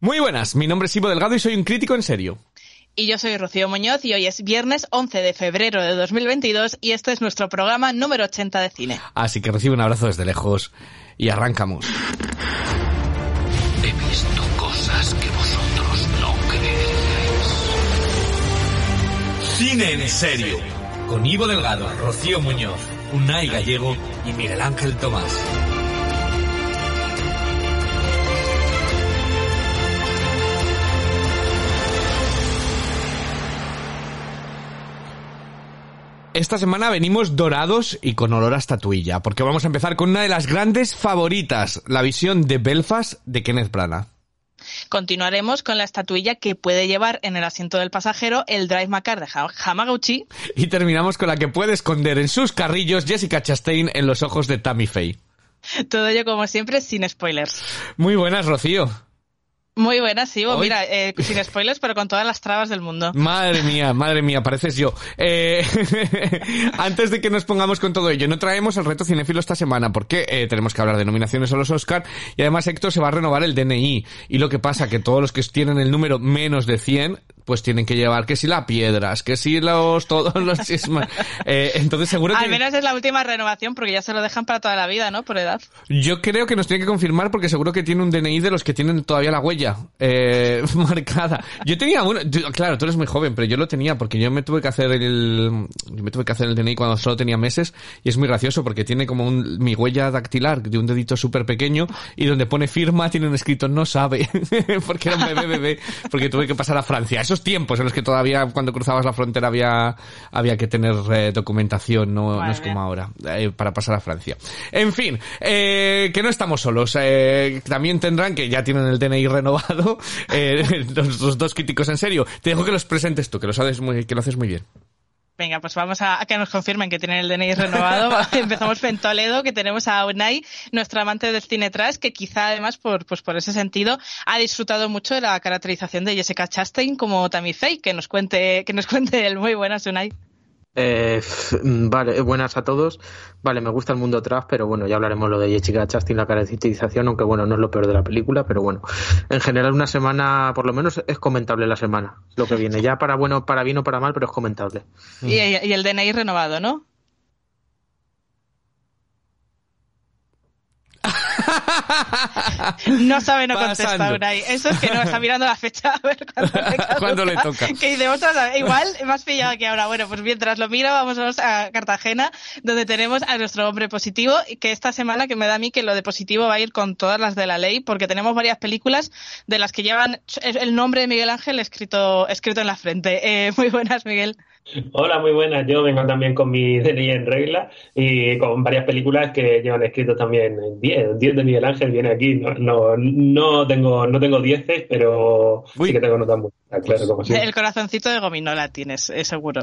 Muy buenas, mi nombre es Ivo Delgado y soy un crítico en serio. Y yo soy Rocío Muñoz y hoy es viernes 11 de febrero de 2022 y este es nuestro programa número 80 de cine. Así que recibe un abrazo desde lejos y arrancamos. He visto cosas que vosotros no creéis. Cine en serio. Con Ivo Delgado, Rocío Muñoz, Unai Gallego y Miguel Ángel Tomás. Esta semana venimos dorados y con olor a estatuilla, porque vamos a empezar con una de las grandes favoritas, la visión de Belfast de Kenneth Branagh. Continuaremos con la estatuilla que puede llevar en el asiento del pasajero el Drive My Car de Hamaguchi. Y terminamos con la que puede esconder en sus carrillos Jessica Chastain en los ojos de Tammy Faye. Todo ello, como siempre, sin spoilers. Muy buenas, Rocío. Muy buenas, Ivo. ¿Hoy? Mira, sin spoilers, pero con todas las trabas del mundo. Madre mía, pareces yo. Antes de que nos pongamos con todo ello, no traemos el reto cinéfilo esta semana, porque tenemos que hablar de nominaciones a los Oscar, y además Héctor se va a renovar el DNI, y lo que pasa que todos los que tienen el número menos de 100, pues tienen que llevar que si las piedras, que si todos los chismas. Entonces seguro que... Al menos es la última renovación, porque ya se lo dejan para toda la vida, ¿no? Por edad. Yo creo que nos tiene que confirmar, porque seguro que tiene un DNI de los que tienen todavía la huella marcada. Yo tenía uno, claro, tú eres muy joven, pero yo lo tenía porque yo me tuve que hacer el DNI cuando solo tenía meses, y es muy gracioso porque tiene como mi huella dactilar de un dedito súper pequeño, y donde pone firma tiene un escrito "no sabe", porque era un bebé, porque tuve que pasar a Francia. Esos tiempos en los que todavía cuando cruzabas la frontera había que tener documentación, no es como ahora, para pasar a Francia. En fin, que no estamos solos. También tendrán, que ya tienen el DNI renovado, los dos críticos en serio. Te dejo que los presentes tú, que lo haces muy bien. Venga, pues vamos a que nos confirmen que tienen el DNI renovado. Empezamos en Toledo, que tenemos a Unai, nuestro amante del cine trash, que quizá además por ese sentido ha disfrutado mucho de la caracterización de Jessica Chastain como Tammy Faye. Que nos cuente el... Muy buenas, Unai. Vale, buenas a todos. Vale, me gusta el mundo trash, pero bueno, ya hablaremos lo de Jessica Chastain, la caracterización, aunque bueno, no es lo peor de la película, pero bueno, en general una semana, por lo menos es comentable la semana, lo que viene, ya para bueno, para bien o para mal, pero es comentable. Y el DNI renovado, ¿no? No sabe, no contesta, Unai. Eso es que no está mirando la fecha a ver cuándo le toca. Que de otra, igual más pillado que ahora. Bueno, pues mientras lo mira, vamos a Cartagena, donde tenemos a nuestro hombre positivo, que esta semana, que me da a mí que lo de positivo va a ir con todas las de la ley, porque tenemos varias películas de las que llevan el nombre de Miguel Ángel escrito en la frente. Muy buenas, Miguel. Hola, muy buenas. Yo vengo también con mi DNI en regla y con varias películas que llevan escrito también 10 de Miguel Ángel viene aquí. No tengo 10, pero sí que tengo notas muy claras. El corazoncito de gominola tienes, seguro.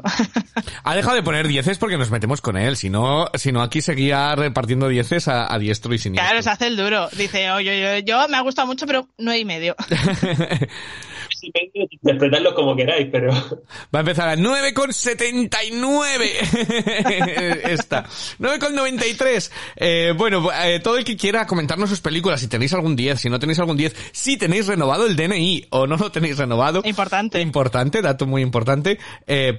Ha dejado de poner 10 porque nos metemos con él. Si no aquí seguía repartiendo 10 a diestro y siniestro. Claro, se hace el duro. Dice, yo me ha gustado mucho, pero 9,5. Interpretadlo como queráis, pero... Va a empezar a 9,79. Esta. 9,93. Bueno, todo el que quiera comentarnos sus películas, si tenéis algún 10, si no tenéis algún 10, si tenéis renovado el DNI o no lo tenéis renovado. Importante, dato muy importante.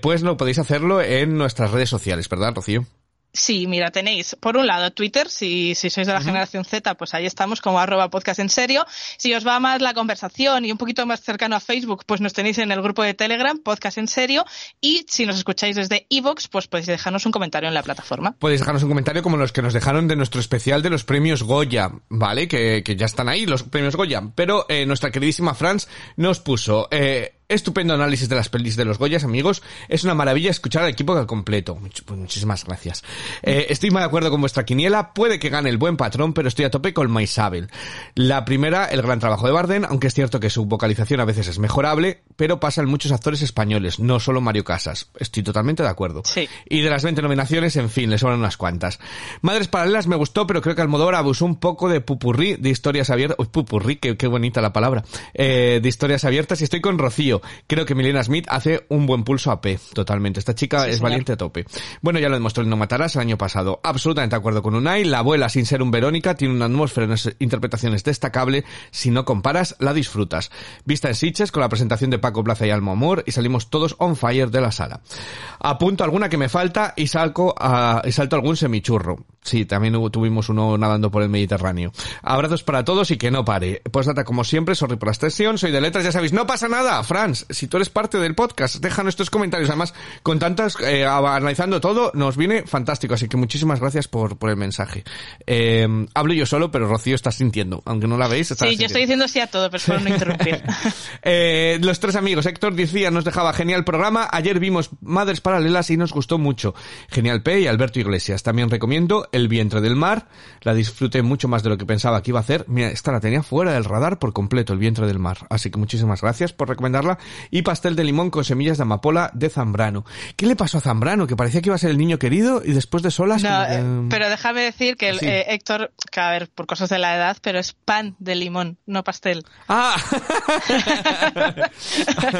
Pues no podéis hacerlo en nuestras redes sociales, ¿verdad, Rocío? Sí, mira, tenéis, por un lado, Twitter, si sois de la generación Z, pues ahí estamos como @podcastenserio. Si os va más la conversación y un poquito más cercano a Facebook, pues nos tenéis en el grupo de Telegram, Podcast en Serio. Y si nos escucháis desde iVoox, pues podéis dejarnos un comentario en la plataforma. Podéis dejarnos un comentario como los que nos dejaron de nuestro especial de los premios Goya, ¿vale? Que ya están ahí, los premios Goya. Pero nuestra queridísima Franz nos puso... Estupendo análisis de las pelis de los Goyas, amigos. Es una maravilla escuchar al equipo al completo. Muchísimas gracias. Estoy más de acuerdo con vuestra quiniela. Puede que gane El Buen Patrón, pero estoy a tope con Maisabel. La primera, el gran trabajo de Bardem, aunque es cierto que su vocalización a veces es mejorable, pero pasan muchos actores españoles, no solo Mario Casas. Estoy totalmente de acuerdo. Sí. Y de las 20 nominaciones, en fin, le sobran unas cuantas. Madres Paralelas me gustó, pero creo que Almodóvar abusó un poco de pupurrí, de historias abiertas. Uy, pupurrí, qué bonita la palabra. De historias abiertas, y estoy con Rocío. Creo que Milena Smith hace un buen pulso a P, totalmente. Esta chica sí, es señor. Valiente a tope. Bueno, ya lo demostró en No Matarás el año pasado. Absolutamente de acuerdo con Unai. La abuela, sin ser un Verónica, tiene una atmósfera, unas interpretaciones destacables. Si no comparas, la disfrutas. Vista en Sitges con la presentación de Paco Plaza y Almo Amor, y salimos todos on fire de la sala. Apunto alguna que me falta y salto algún semichurro. Sí, también tuvimos uno nadando por el Mediterráneo. Abrazos para todos y que no pare. Pues nada, como siempre, sorry por la extensión, soy de letras, ya sabéis, no pasa nada. Franz, si tú eres parte del podcast, déjanos estos comentarios. Además, con tantas, analizando todo, nos viene fantástico. Así que muchísimas gracias por el mensaje. Hablo yo solo, pero Rocío está sintiendo. Aunque no la veis, está sintiendo. Sí, yo estoy diciendo sí a todo, pero solo no interrumpir. Los tres amigos. Héctor Díaz nos dejaba genial programa. Ayer vimos Madres Paralelas y nos gustó mucho. Genial P y Alberto Iglesias. También recomiendo El vientre del mar. La disfruté mucho más de lo que pensaba que iba a hacer. Mira, esta la tenía fuera del radar por completo, El vientre del mar. Así que muchísimas gracias por recomendarla. Y Pastel de limón con semillas de amapola de Zambrano. ¿Qué le pasó a Zambrano? Que parecía que iba a ser el niño querido y después de Solas... No, pero déjame decir que sí. Héctor, que a ver, por cosas de la edad, pero es pan de limón, no pastel. ¡Ah!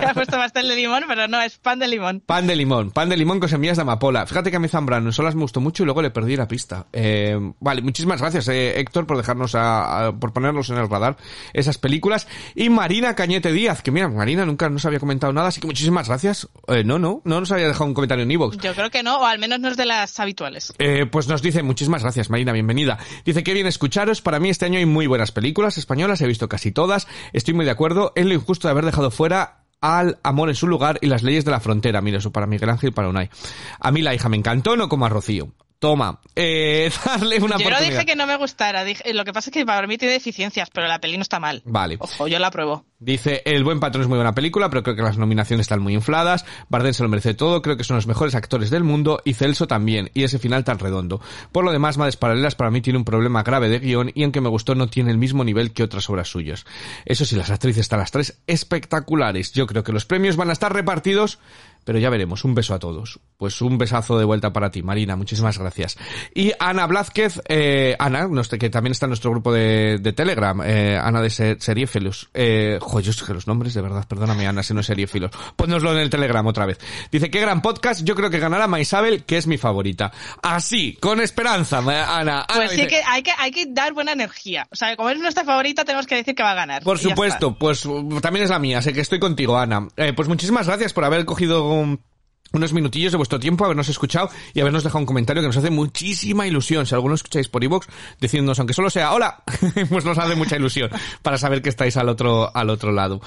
Ha puesto pastel de limón, pero no, es pan de limón. Pan de limón con semillas de amapola. Fíjate que a mí Zambrano en Solas me gustó mucho y luego le perdí la pista. Vale, muchísimas gracias Héctor por dejarnos por ponernos en el radar esas películas. Y Marina Cañete Díaz, que mira, Marina nunca nos había comentado nada, así que muchísimas gracias. No nos había dejado un comentario en iVoox. Yo creo que no, o al menos no es de las habituales. Pues nos dice, muchísimas gracias Marina, bienvenida. Dice, qué bien escucharos, para mí este año hay muy buenas películas españolas, he visto casi todas, estoy muy de acuerdo en lo injusto de haber dejado fuera Al amor en su lugar y Las leyes de la frontera. Mira, eso para Miguel Ángel y para Unai. A mí La hija me encantó, no como a Rocío. Toma, darle una oportunidad. Yo no dije que no me gustara, lo que pasa es que para mí tiene deficiencias, pero la peli no está mal. Vale. Ojo, yo la apruebo. Dice, El buen patrón es muy buena película, pero creo que las nominaciones están muy infladas. Bardem se lo merece todo, creo que son los mejores actores del mundo, y Celso también, y ese final tan redondo. Por lo demás, Madres Paralelas para mí tiene un problema grave de guión, y aunque me gustó, no tiene el mismo nivel que otras obras suyas. Eso sí, las actrices están las tres espectaculares. Yo creo que los premios van a estar repartidos, pero ya veremos. Un beso a todos. Pues un besazo de vuelta para ti, Marina. Muchísimas gracias. Y Ana Blázquez, Ana, que también está en nuestro grupo de Telegram, Ana de Seriéfilos. Yo sé que los nombres, de verdad, perdóname, Ana, si no es Seriéfilos. Pónnoslo en el Telegram otra vez. Dice, qué gran podcast, yo creo que ganará Maisabel, que es mi favorita. Así, con esperanza, Ana. Pues sí, dice, que hay que dar buena energía. O sea, como es nuestra favorita, tenemos que decir que va a ganar. Por supuesto, pues también es la mía, sé que estoy contigo, Ana. Pues muchísimas gracias por haber cogido unos minutillos de vuestro tiempo, habernos escuchado y habernos dejado un comentario que nos hace muchísima ilusión. Si alguno escucháis por iVoox, decidnos, aunque solo sea hola, pues nos hace mucha ilusión para saber que estáis al otro lado.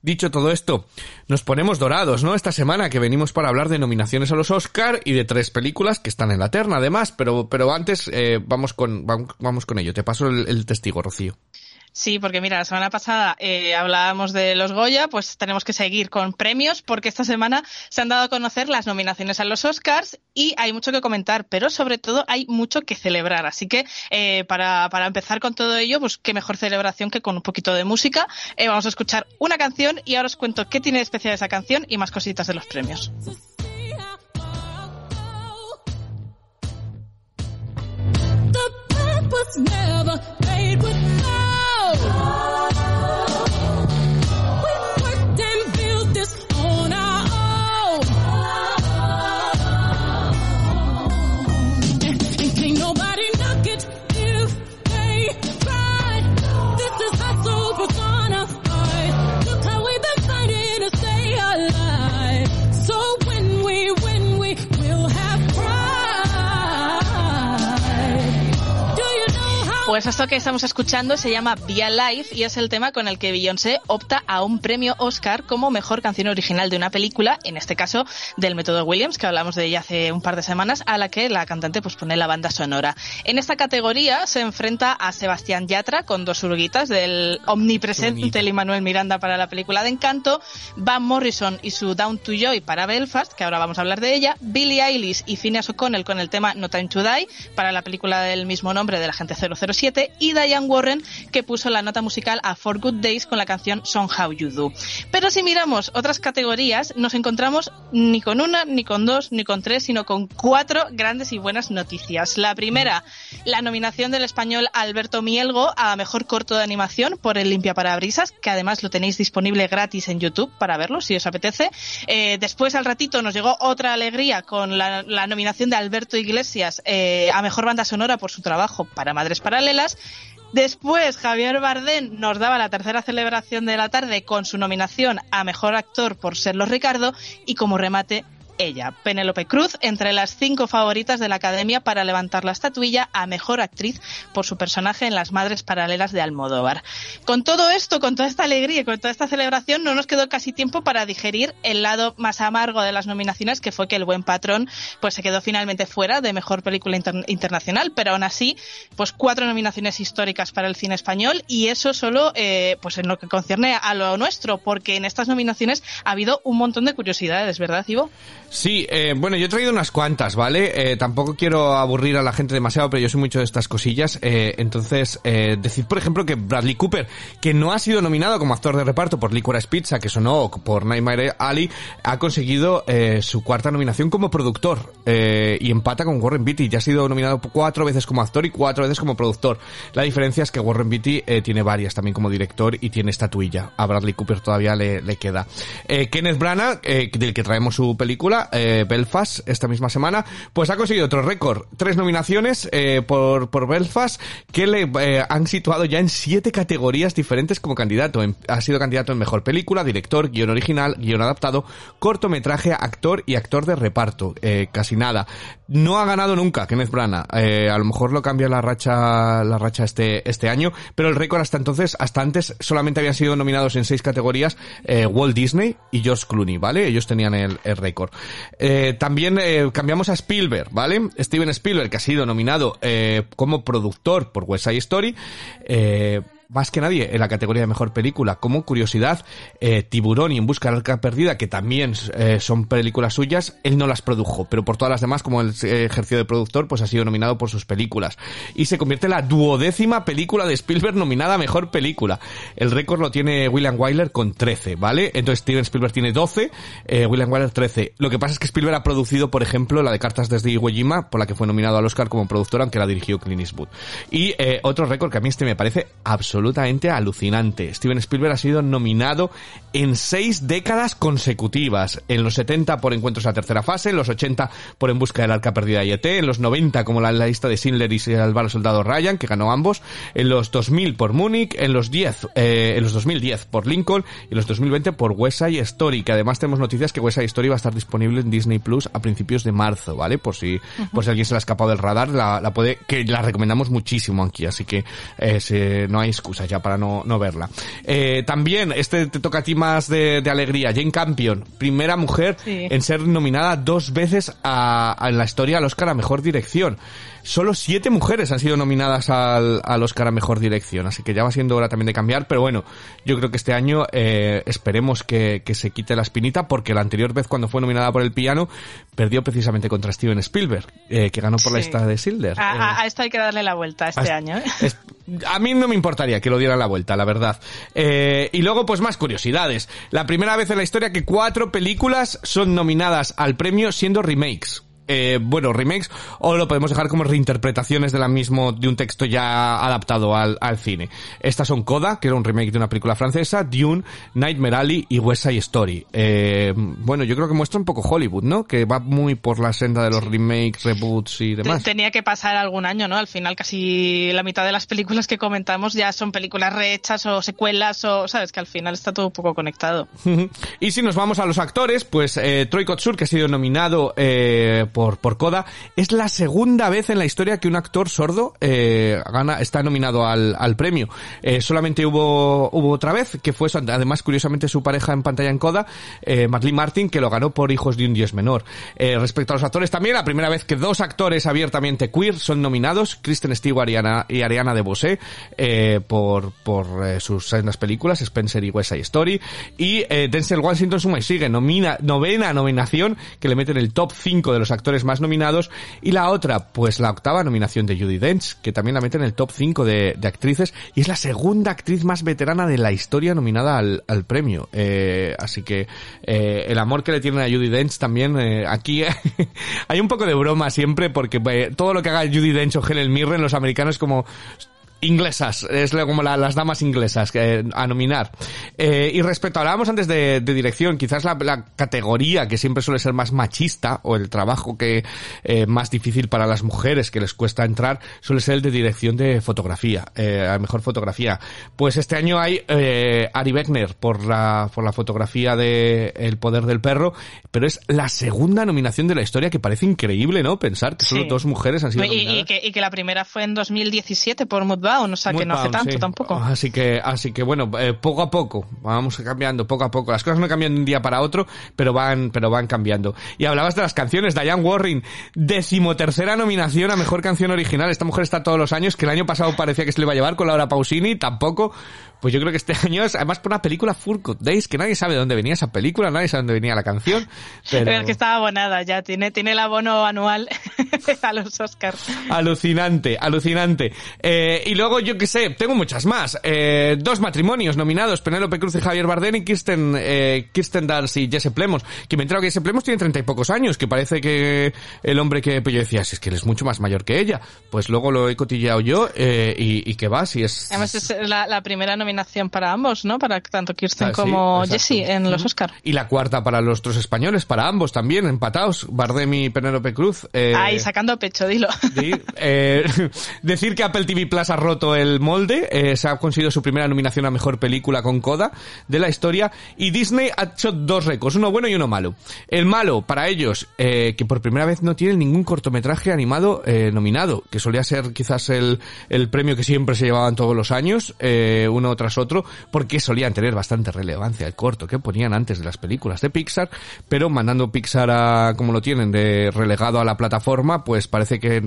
Dicho todo esto, nos ponemos dorados, ¿no? Esta semana que venimos para hablar de nominaciones a los Oscar y de tres películas que están en la terna, además, pero antes vamos con ello. Te paso el testigo, Rocío. Sí, porque mira, la semana pasada hablábamos de los Goya, pues tenemos que seguir con premios porque esta semana se han dado a conocer las nominaciones a los Oscars y hay mucho que comentar, pero sobre todo hay mucho que celebrar. Así que para empezar con todo ello, pues qué mejor celebración que con un poquito de música. Vamos a escuchar una canción y ahora os cuento qué tiene de especial esa canción y más cositas de los premios. Pues esto que estamos escuchando se llama Be Alive y es el tema con el que Beyoncé opta a un premio Oscar como mejor canción original de una película, en este caso del método Williams, que hablamos de ella hace un par de semanas, a la que la cantante pues pone la banda sonora. En esta categoría se enfrenta a Sebastián Yatra con dos uruguitas del omnipresente Lin-Manuel Miranda para la película de Encanto, Van Morrison y su Down to Joy para Belfast, que ahora vamos a hablar de ella, Billie Eilish y Phineas O'Connell con el tema No Time to Die para la película del mismo nombre de la gente 007, y Diane Warren, que puso la nota musical a Four Good Days con la canción Somehow You Do. Pero si miramos otras categorías, nos encontramos ni con una, ni con dos, ni con tres, sino con cuatro grandes y buenas noticias. La primera, la nominación del español Alberto Mielgo a Mejor Corto de Animación por el Limpiaparabrisas, que además lo tenéis disponible gratis en YouTube para verlo si os apetece. Después al ratito nos llegó otra alegría con la nominación de Alberto Iglesias a Mejor Banda Sonora por su trabajo para Madres Paralelas. Después Javier Bardem nos daba la tercera celebración de la tarde con su nominación a Mejor Actor por Serlo Ricardo, y como remate ella, Penélope Cruz, entre las 5 favoritas de la Academia para levantar la estatuilla a Mejor Actriz por su personaje en Las Madres Paralelas de Almodóvar. Con todo esto, con toda esta alegría y con toda esta celebración, no nos quedó casi tiempo para digerir el lado más amargo de las nominaciones, que fue que El Buen Patrón pues se quedó finalmente fuera de Mejor Película Internacional, pero aún así, pues 4 nominaciones históricas para el cine español, y eso solo pues en lo que concierne a lo nuestro, porque en estas nominaciones ha habido un montón de curiosidades, ¿verdad, Ivo? Sí, bueno, yo he traído unas cuantas, ¿vale? Tampoco quiero aburrir a la gente demasiado, pero yo soy mucho de estas cosillas. Entonces, decir, por ejemplo, que Bradley Cooper, que no ha sido nominado como actor de reparto por Licorice Pizza, que sonó por Nightmare Alley, ha conseguido su cuarta nominación como productor y empata con Warren Beatty. Ya ha sido nominado 4 veces como actor y 4 veces como productor. La diferencia es que Warren Beatty tiene varias también como director y tiene estatuilla. A Bradley Cooper todavía le queda. Kenneth Branagh, del que traemos su película, Belfast, esta misma semana, pues ha conseguido otro récord, 3 nominaciones por Belfast, que le han situado ya en 7 categorías diferentes como candidato. Ha sido candidato en Mejor Película, Director, Guión Original, Guión Adaptado, Cortometraje, Actor y Actor de Reparto. Casi nada. No ha ganado nunca Kenneth Branagh. A lo mejor lo cambia la racha este año, pero el récord hasta antes, solamente habían sido nominados en 6 categorías Walt Disney y George Clooney, ¿vale? Ellos tenían el récord. También cambiamos a Spielberg, ¿vale? Steven Spielberg, que ha sido nominado como productor por West Side Story, más que nadie en la categoría de Mejor Película. Como curiosidad, Tiburón y En Busca de la Arca Perdida, que también son películas suyas, él no las produjo, pero por todas las demás, como él ejerció de productor, pues ha sido nominado por sus películas. Y se convierte en la 12ª película de Spielberg nominada a Mejor Película. El récord lo tiene William Wyler con 13, ¿vale? Entonces Steven Spielberg tiene 12, William Wyler 13. Lo que pasa es que Spielberg ha producido, por ejemplo, la de Cartas desde Iwo Jima, por la que fue nominado al Oscar como productor, aunque la dirigió Clint Eastwood. Y otro récord que a mí me parece absolutamente alucinante. Steven Spielberg ha sido nominado en 6 décadas consecutivas. En los 70 por Encuentros a Tercera Fase, en los 80 por En Busca del Arca Perdida y E.T., en los 90 como la lista de Schindler y Salvar al Soldado Ryan, que ganó ambos, en los 2000 por Múnich, en los 2010 por Lincoln y en los 2020 por West Side Story, que además tenemos noticias que West Side Story va a estar disponible en Disney Plus a principios de marzo, ¿vale? Por si alguien se la ha escapado del radar, la recomendamos muchísimo aquí, así que no hay excusa ya para no verla. También, te toca a ti más de alegría, Jane Campion, primera mujer en ser nominada 2 veces en la historia al Oscar a Mejor Dirección. Solo 7 mujeres han sido nominadas al Oscar a Mejor Dirección, así que ya va siendo hora también de cambiar, pero bueno, yo creo que este año esperemos que se quite la espinita, porque la anterior vez cuando fue nominada por El Piano, perdió precisamente contra Steven Spielberg, que ganó por la lista de Schindler. A esto hay que darle la vuelta este año. A mí no me importaría que lo dieran la vuelta, la verdad. Y luego, pues más curiosidades. La primera vez en la historia que 4 películas son nominadas al premio siendo remakes. Remakes, o lo podemos dejar como reinterpretaciones de un texto ya adaptado al cine. Estas son CODA, que era un remake de una película francesa, Dune, Nightmare Alley y West Side Story. Yo creo que muestra un poco Hollywood, ¿no? Que va muy por la senda de los remakes, reboots y demás. Tenía que pasar algún año, ¿no? Al final casi la mitad de las películas que comentamos ya son películas rehechas o secuelas, o sabes que al final está todo un poco conectado. Y si nos vamos a los actores, pues Troy Kotsur, que ha sido nominado por por CODA. Es la segunda vez en la historia que un actor sordo está nominado al premio. Solamente hubo otra vez, que fue, además, curiosamente, su pareja en pantalla en CODA, Madeleine Martin, que lo ganó por Hijos de un dios menor. Respecto a los actores, también la primera vez que dos actores abiertamente queer son nominados, Kristen Stewart y Ariana DeBose, por sus sendas películas, Spencer y West Side Story, y Denzel Washington suma y sigue, novena nominación, que le mete en el top 5 de los actores más nominados, y la otra, pues la octava nominación de Judi Dench, que también la mete en el top 5 de actrices, y es la segunda actriz más veterana de la historia nominada al premio. Así que el amor que le tienen a Judi Dench también, aquí hay un poco de broma siempre, porque todo lo que haga Judi Dench o Helen Mirren, los americanos como... inglesas, es como las damas inglesas a nominar. Y respecto, hablábamos antes de dirección, quizás la categoría que siempre suele ser más machista, o el trabajo que más difícil para las mujeres, que les cuesta entrar, suele ser el de dirección de fotografía, a mejor fotografía. Pues este año hay Ari Beckner por la fotografía de El poder del perro, pero es la segunda nominación de la historia, que parece increíble, ¿no? Pensar que solo dos mujeres han sido nominadas. Y que la primera fue en 2017 por Mudbound, o sea, que no hace tanto tampoco. Así que bueno, poco a poco vamos cambiando, poco a poco. Las cosas no cambian de un día para otro, pero van cambiando. Y hablabas de las canciones. Diane Warren, 13ª nominación a Mejor Canción Original. Esta mujer está todos los años, que el año pasado parecía que se le iba a llevar con Laura Pausini, tampoco. Pues yo creo que este año es, además, por una película, Furcoat Days, que nadie sabe de dónde venía esa película, nadie sabe de dónde venía la canción. Pero es que estaba abonada ya, tiene el abono anual a los Oscars. Alucinante. Y luego, yo qué sé, tengo muchas más. Dos matrimonios nominados, Penélope Cruz y Javier Bardem, y Kirsten Dunst y Jesse Plemons, que me he enterado que Jesse Plemons tiene 30 y pocos años, que parece que el hombre que... pues yo decía, si es que él es mucho más mayor que ella. Pues luego lo he cotilleado yo, y que va, si es... Además es la primera nominación para ambos, ¿no? Para tanto Kirsten como Jesse en los Oscar. Y la cuarta para los otros españoles, para ambos también, empatados, Bardem y Penélope Cruz. Ay, sacando pecho, dilo. Decir que Apple TV Plus ha roto el molde, se ha conseguido su primera nominación a Mejor Película con CODA de la historia, y Disney ha hecho dos récords, uno bueno y uno malo. El malo para ellos, que por primera vez no tienen ningún cortometraje animado nominado, que solía ser quizás el premio que siempre se llevaban todos los años, uno tras otro, porque solían tener bastante relevancia el corto que ponían antes de las películas de Pixar, pero mandando Pixar a, como lo tienen, de relegado a la plataforma, pues parece que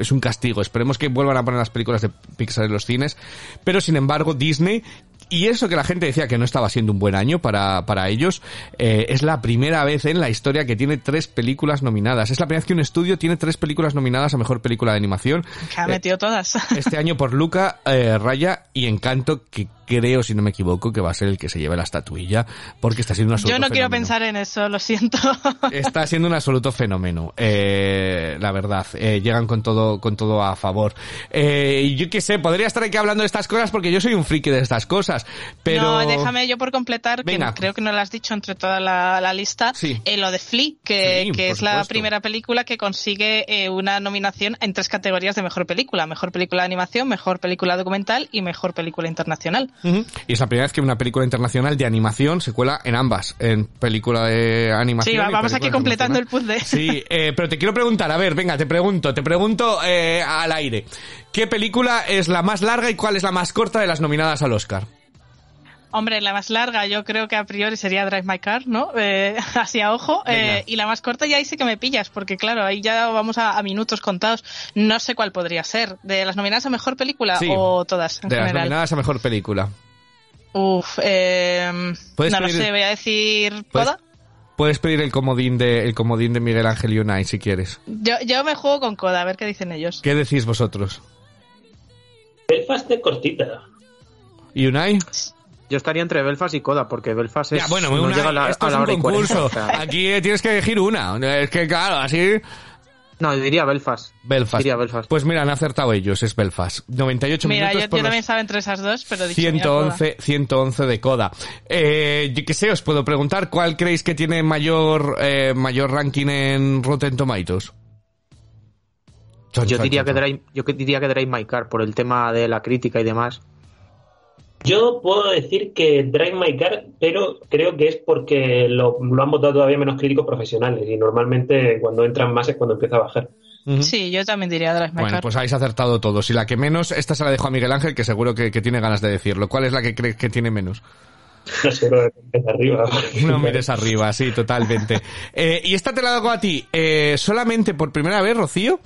es un castigo. Esperemos que vuelvan a poner las películas de Pixar en los cines, pero sin embargo Disney, y eso que la gente decía que no estaba siendo un buen año para ellos, es la primera vez en la historia que tiene 3 películas nominadas. Es la primera vez que un estudio tiene 3 películas nominadas a Mejor Película de Animación. Que ha metido todas. Este año por Luca, Raya y Encanto, que creo, si no me equivoco, que va a ser el que se lleve la estatuilla, porque está siendo un absoluto fenómeno. Yo no quiero pensar en eso, lo siento. Está siendo un absoluto fenómeno, la verdad. Llegan con todo a favor. Y yo qué sé, podría estar aquí hablando de estas cosas porque yo soy un friki de estas cosas. Pero... No, déjame yo por completar, que creo que no lo has dicho entre toda la lista, lo de Flea, que es la primera película que consigue una nominación en 3 categorías de Mejor Película de Animación, Mejor Película Documental y Mejor Película Internacional. Uh-huh. Y es la primera vez que una película internacional de animación se cuela en ambas, en película de animación. Sí, vamos aquí completando el puzzle. Sí, pero te quiero preguntar, a ver, venga, te pregunto al aire. ¿Qué película es la más larga y cuál es la más corta de las nominadas al Oscar? Hombre, la más larga yo creo que a priori sería Drive My Car, ¿no? Así a ojo. Y la más corta ya ahí sí que me pillas, porque claro, ahí ya vamos a minutos contados. No sé cuál podría ser. ¿De las nominadas a Mejor Película o todas en general? De las nominadas a Mejor Película. No lo sé, voy a decir CODA. Puedes pedir el comodín de Miguel Ángel y Unai si quieres. Yo me juego con CODA, a ver qué dicen ellos. ¿Qué decís vosotros? Belfast es cortita. ¿Y Unai? Yo estaría entre Belfast y CODA, porque Belfast es... Ya, bueno, no llega esto es un concurso. Aquí tienes que elegir una. Es que, claro, así... No, diría Belfast. Diría Belfast. Pues mira, han acertado ellos, es Belfast. 98 minutos. Mira, yo también estaba entre esas dos, pero... 111 de CODA. Yo qué sé, os puedo preguntar, ¿cuál creéis que tiene mayor ranking en Rotten Tomatoes? Yo diría que Drive My Car, por el tema de la crítica y demás. Yo puedo decir que Drive My Car, pero creo que es porque lo han votado todavía menos críticos profesionales y normalmente cuando entran más es cuando empieza a bajar. Uh-huh. Sí, yo también diría Drive My Car. Bueno, pues habéis acertado todos. Y la que menos, esta se la dejo a Miguel Ángel, que seguro que tiene ganas de decirlo. ¿Cuál es la que crees que tiene menos? No sé, no mires arriba. No mires arriba, sí, totalmente. Y esta te la hago a ti. Solamente por primera vez, Rocío,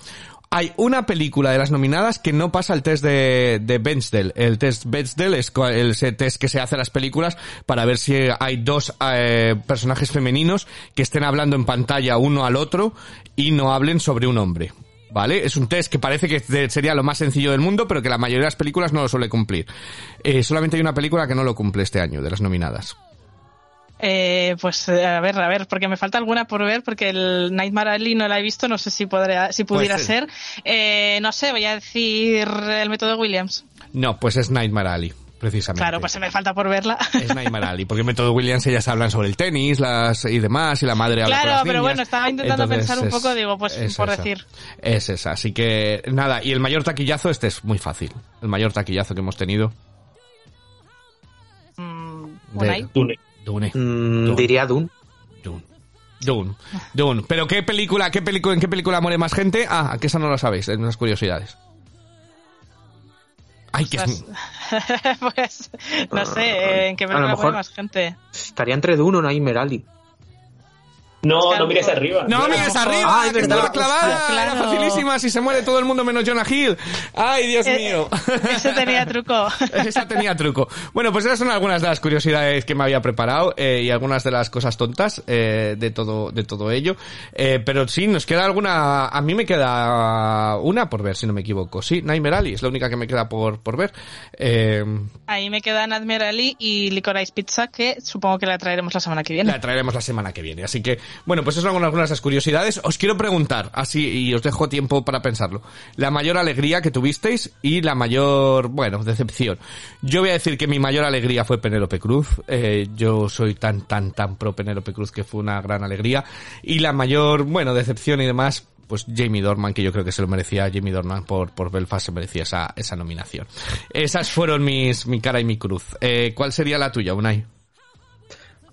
hay una película de las nominadas que no pasa el test de Bechdel. El test Bechdel es ese test que se hace a las películas para ver si hay dos personajes femeninos que estén hablando en pantalla uno al otro y no hablen sobre un hombre. ¿Vale? Es un test que parece que sería lo más sencillo del mundo, pero que la mayoría de las películas no lo suele cumplir. Solamente hay una película que no lo cumple este año, de las nominadas. Pues a ver, porque me falta alguna por ver, porque el Nightmare Alley no la he visto, no sé si pudiera ser. No sé, voy a decir el método Williams. No, pues es Nightmare Alley, precisamente. Claro, pues se me falta por verla. Es Nightmare Alley, porque en método Williams ellas hablan sobre el tenis y demás, y la madre habla con las niñas. Claro, pero bueno, estaba intentando pensar un poco, digo, pues por esa. Decir. Es esa, así que nada, y el mayor taquillazo, este es muy fácil, el mayor taquillazo que hemos tenido. Dune. Diría Dune. ¿Pero en qué película muere más gente? Ah, que esa no la sabéis, es unas curiosidades. Ay, que es... Pues no sé, ¿en qué película muere más gente? Estaría entre Dune o Nightmare Alley. No mires arriba. No mires arriba, que estaba clavada. Claro. Era facilísima, si se muere todo el mundo menos Jonah Hill. Ay, Dios mío. Esa tenía truco. Bueno, pues esas son algunas de las curiosidades que me había preparado y algunas de las cosas tontas de todo ello. Pero sí, nos queda alguna... A mí me queda una por ver, si no me equivoco. Sí, Nightmare Alley es la única que me queda por ver. Ahí me quedan Nightmare Alley y Licorice Pizza, que supongo que la traeremos la semana que viene. Así que... Bueno, pues eso son algunas de las curiosidades. Os quiero preguntar, así, y os dejo tiempo para pensarlo. La mayor alegría que tuvisteis y la mayor, decepción. Yo voy a decir que mi mayor alegría fue Penélope Cruz. Yo soy tan pro Penélope Cruz que fue una gran alegría. Y la mayor, decepción y demás... pues Jamie Dornan, que yo creo que se lo merecía. Jamie Dornan por Belfast se merecía esa nominación. Esas fueron mi cara y mi cruz. ¿Cuál sería la tuya, Unai?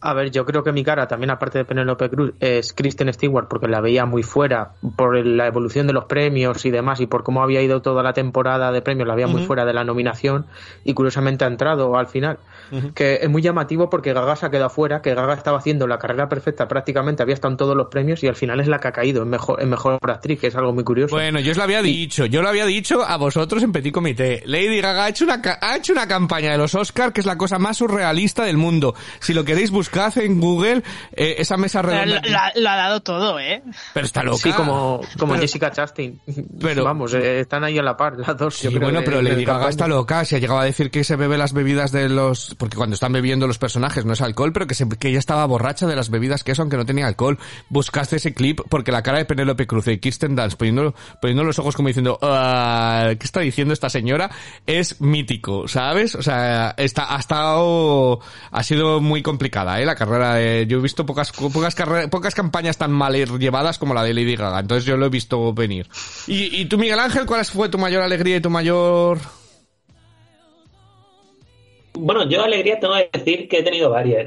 A ver, yo creo que mi cara, también aparte de Penélope Cruz, es Kristen Stewart, porque la veía muy fuera por la evolución de los premios y demás, y por cómo había ido toda la temporada de premios, la veía muy fuera de la nominación, y curiosamente ha entrado al final. Uh-huh. Que es muy llamativo porque Gaga se ha quedado fuera, que Gaga estaba haciendo la carrera perfecta prácticamente, había estado en todos los premios, y al final es la que ha caído, es mejor por actriz, que es algo muy curioso. Bueno, yo os lo había dicho a vosotros en Petit Comité. Lady Gaga ha hecho una campaña de los Oscar que es la cosa más surrealista del mundo. Si lo queréis buscar, hace en Google esa mesa redonda. Lo ha dado todo, ¿eh? Pero está loca. Sí, como Jessica Chastain. Pero vamos, están ahí a la par las dos. Sí, yo creo, pero Lady Gaga está loca. Si ha llegado a decir que se bebe las bebidas de los... Porque cuando están bebiendo los personajes no es alcohol, pero que ella estaba borracha de las bebidas que eso, aunque no tenía alcohol. Buscaste ese clip porque la cara de Penélope Cruz y Kirsten Dunst poniendo los ojos como diciendo ¿qué está diciendo esta señora? Es mítico, ¿sabes? O sea, ha sido muy complicada, ¿eh? La carrera de... Yo he visto pocas campañas tan mal llevadas como la de Lady Gaga, entonces yo lo he visto venir. ¿Y tú, Miguel Ángel, cuál fue tu mayor alegría y tu mayor...? Bueno, yo alegría tengo que decir que he tenido varias.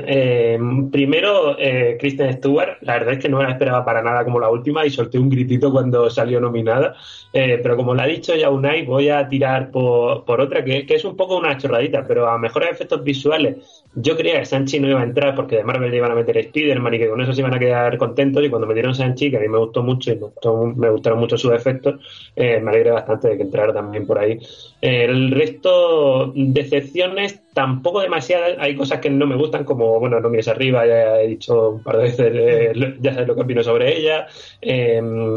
Primero, Kristen Stewart, la verdad es que no me la esperaba para nada como la última y solté un gritito cuando salió nominada. Pero como lo ha dicho ya Unai, voy a tirar por otra que es un poco una chorradita, pero a mejores efectos visuales. Yo creía que Sanchi no iba a entrar porque de Marvel le iban a meter Spider-Man y que con eso se iban a quedar contentos, y cuando metieron Sanchi, que a mí me gustó mucho y me gustaron mucho sus efectos, me alegré bastante de que entrara también por ahí. El resto, decepciones tampoco demasiadas. Hay cosas que no me gustan, como No mires arriba, ya he dicho un par de veces, ya sabes lo que opino sobre ella. El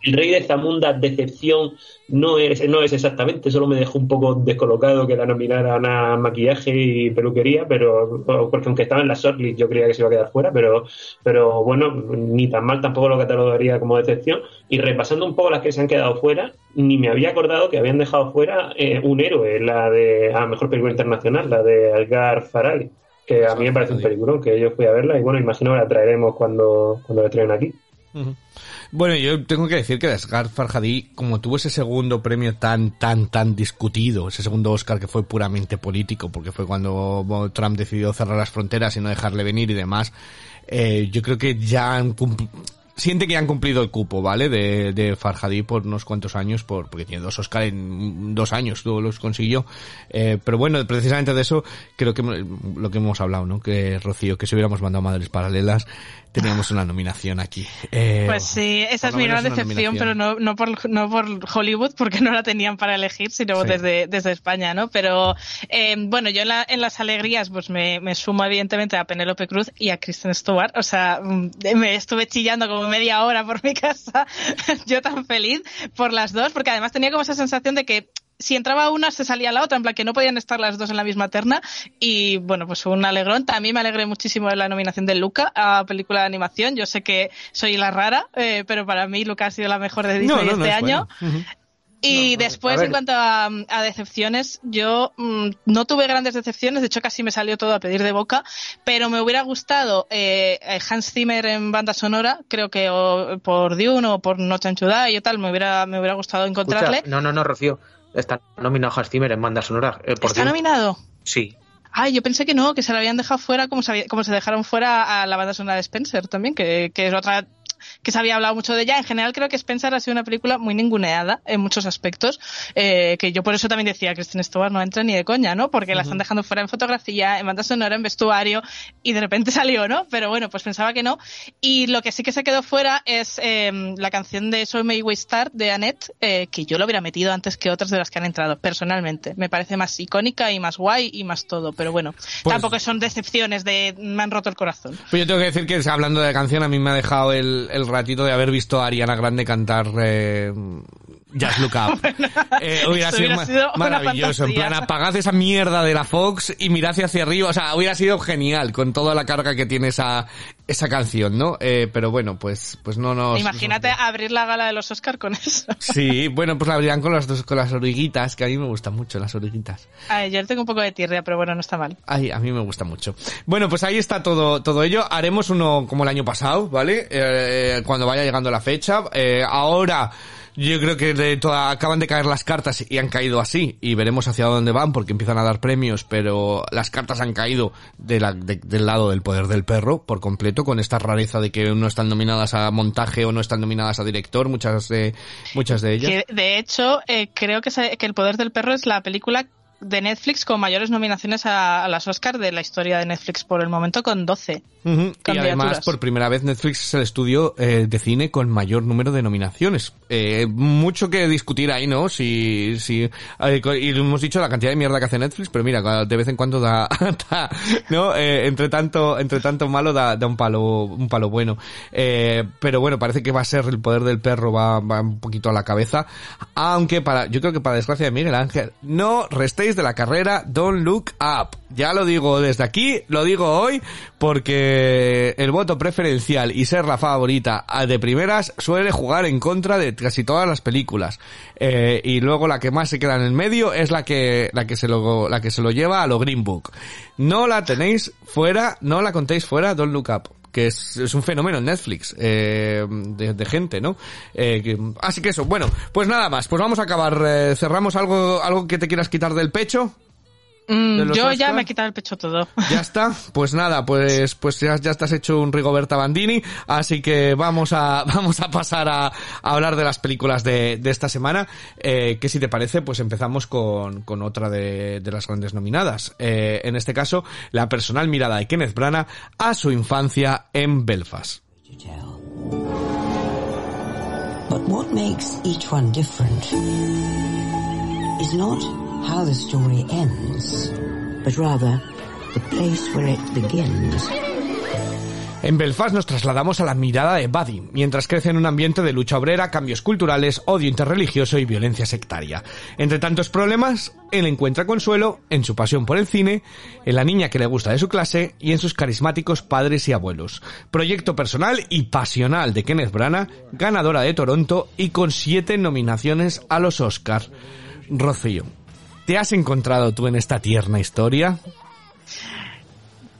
Rey de Zamunda, decepción no es exactamente, solo me dejó un poco descolocado que la nominaran a maquillaje y peluquería, pero porque aunque estaba en la shortlist yo creía que se iba a quedar fuera, pero bueno, ni tan mal tampoco lo catalogaría como decepción. Y repasando un poco las que se han quedado fuera, ni me había acordado que habían dejado fuera Un héroe, la de mejor película internacional, la de Algar Farali, que a mí me parece un peliculón, que yo fui a verla y imagino que la traeremos cuando la traen aquí. Bueno, yo tengo que decir que Asghar Farhadi, como tuvo ese segundo premio tan discutido, ese segundo Oscar que fue puramente político, porque fue cuando Trump decidió cerrar las fronteras y no dejarle venir y demás, yo creo que ya han siente que ya han cumplido el cupo, ¿vale? De Farhadi por unos cuantos años, porque tiene 2 Oscar en 2 años, todo los consiguió. Pero bueno, precisamente de eso creo que lo que hemos hablado, ¿no? Que, Rocío, que si hubiéramos mandado Madres Paralelas, teníamos una nominación aquí. Pues sí, esa es mi gran decepción, pero no por Hollywood, porque no la tenían para elegir, sino sí, desde España, ¿no? Pero bueno, yo en las alegrías pues me sumo evidentemente a Penélope Cruz y a Kristen Stewart. O sea, me estuve chillando como media hora por mi casa, yo tan feliz por las dos, porque además tenía como esa sensación de que si entraba una se salía la otra, en plan que no podían estar las dos en la misma terna, y bueno, pues un alegrón. También me alegré muchísimo de la nominación de Luca a película de animación. Yo sé que soy la rara, pero para mí Luca ha sido la mejor de Disney este año. Bueno. Uh-huh. Y después, en cuanto a decepciones, yo no tuve grandes decepciones, de hecho casi me salió todo a pedir de boca, pero me hubiera gustado Hans Zimmer en banda sonora, creo que por Dune o por No Time to Die y tal, me hubiera gustado encontrarle. Escucha, no, Rocío, está nominado Hans Zimmer en banda sonora. ¿Está nominado? Sí. Ay, yo pensé que no, que se la habían dejado fuera, como se dejaron fuera a la banda sonora de Spencer también, que es otra que se había hablado mucho de ella. En general creo que Spencer ha sido una película muy ninguneada en muchos aspectos, que yo por eso también decía Kristen Stewart no entra ni de coña, ¿no? Porque la están dejando fuera en fotografía, en banda sonora, en vestuario, y de repente salió, ¿no? Pero bueno, pues pensaba que no. Y lo que sí que se quedó fuera es la canción de So May We Start de Annette, que yo lo hubiera metido antes que otras de las que han entrado, personalmente. Me parece más icónica y más guay y más todo, pero bueno, pues tampoco son decepciones de me han roto el corazón. Pues yo tengo que decir que hablando de la canción, a mí me ha dejado el ratito de haber visto a Ariana Grande cantar Just Look Up. Bueno, hubiera sido maravilloso, en plan, apagad esa mierda de la Fox y mirad hacia arriba, o sea, hubiera sido genial con toda la carga que tiene esa canción, ¿no? Pero bueno, pues no. Imagínate abrir la gala de los Oscar con eso. Sí, bueno, pues la abrirán con las oruguitas, que a mí me gustan mucho las oruguitas. Ay, yo tengo un poco de tirria, pero bueno, no está mal. Ay, a mí me gusta mucho. Bueno, pues ahí está todo ello. Haremos uno como el año pasado, ¿vale? Cuando vaya llegando la fecha. Ahora yo creo que acaban de caer las cartas y han caído así, y veremos hacia dónde van, porque empiezan a dar premios, pero las cartas han caído del lado del poder del perro por completo, con esta rareza de que no están nominadas a montaje o no están nominadas a director, muchas de ellas. Que, de hecho, creo que el poder del perro es la película de Netflix con mayores nominaciones a las Oscar de la historia de Netflix por el momento, con 12 candidaturas. Y además, por primera vez, Netflix es el estudio de cine con mayor número de nominaciones. Mucho que discutir ahí, ¿no? Y hemos dicho la cantidad de mierda que hace Netflix, pero mira, de vez en cuando da ¿no? Entre tanto malo da un palo bueno. Pero bueno, parece que va a ser el poder del perro, va un poquito a la cabeza, aunque yo creo que para desgracia de Miguel Ángel, no restéis de la carrera Don't Look Up. Ya lo digo desde aquí, lo digo hoy, porque el voto preferencial y ser la favorita de primeras suele jugar en contra de casi todas las películas, y luego la que más se queda en el medio es la que se lo lleva a lo Green Book. No la tenéis fuera, no la contéis fuera Don't Look Up, que es un fenómeno en Netflix, de gente, ¿no? Así que eso, bueno, pues nada más, pues vamos a acabar. ¿Cerramos algo que te quieras quitar del pecho? Yo Oscar ya me he quitado el pecho todo. Ya está, pues nada, pues ya estás hecho un Rigoberta Bandini, así que vamos a pasar a hablar de las películas de esta semana, que si te parece, pues empezamos con otra de las grandes nominadas. En este caso, la personal mirada de Kenneth Branagh a su infancia en Belfast. But what makes each one different is not how the story ends, but rather the place where it begins. En Belfast nos trasladamos a la mirada de Buddy, mientras crece en un ambiente de lucha obrera, cambios culturales, odio interreligioso y violencia sectaria. Entre tantos problemas, él encuentra consuelo en su pasión por el cine, en la niña que le gusta de su clase y en sus carismáticos padres y abuelos. Proyecto personal y pasional de Kenneth Branagh, ganadora de Toronto y con 7 nominaciones a los Oscar. Rocío, ¿te has encontrado tú en esta tierna historia?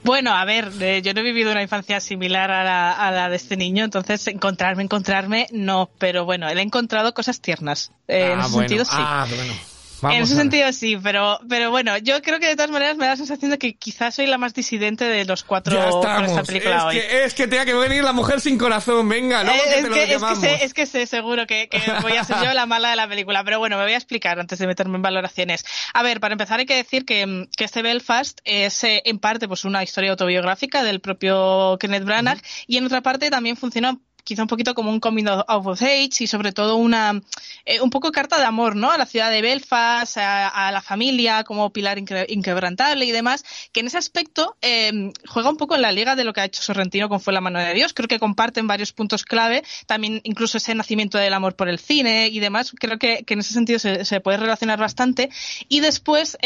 Bueno, a ver, yo no he vivido una infancia similar a la de este niño, entonces encontrarme no, pero bueno, él ha encontrado cosas tiernas, en ese sentido sí. Ah, bueno. Vamos en ese sentido sí, pero bueno, yo creo que de todas maneras me da la sensación de que quizás soy la más disidente de los cuatro con esta película hoy. Es que tenía que venir la mujer sin corazón, venga, luego que te lo llamamos. Es que sé, seguro que voy a ser yo la mala de la película, pero bueno, me voy a explicar antes de meterme en valoraciones. A ver, para empezar hay que decir que este Belfast es en parte pues una historia autobiográfica del propio Kenneth Branagh, y en otra parte también funciona quizá un poquito como un coming of age y sobre todo una un poco carta de amor, ¿no? A la ciudad de Belfast, a la familia como pilar inquebrantable y demás, que en ese aspecto juega un poco en la liga de lo que ha hecho Sorrentino con Fue la mano de Dios. Creo que comparten varios puntos clave, también incluso ese nacimiento del amor por el cine y demás. Creo que en ese sentido se puede relacionar bastante. Y después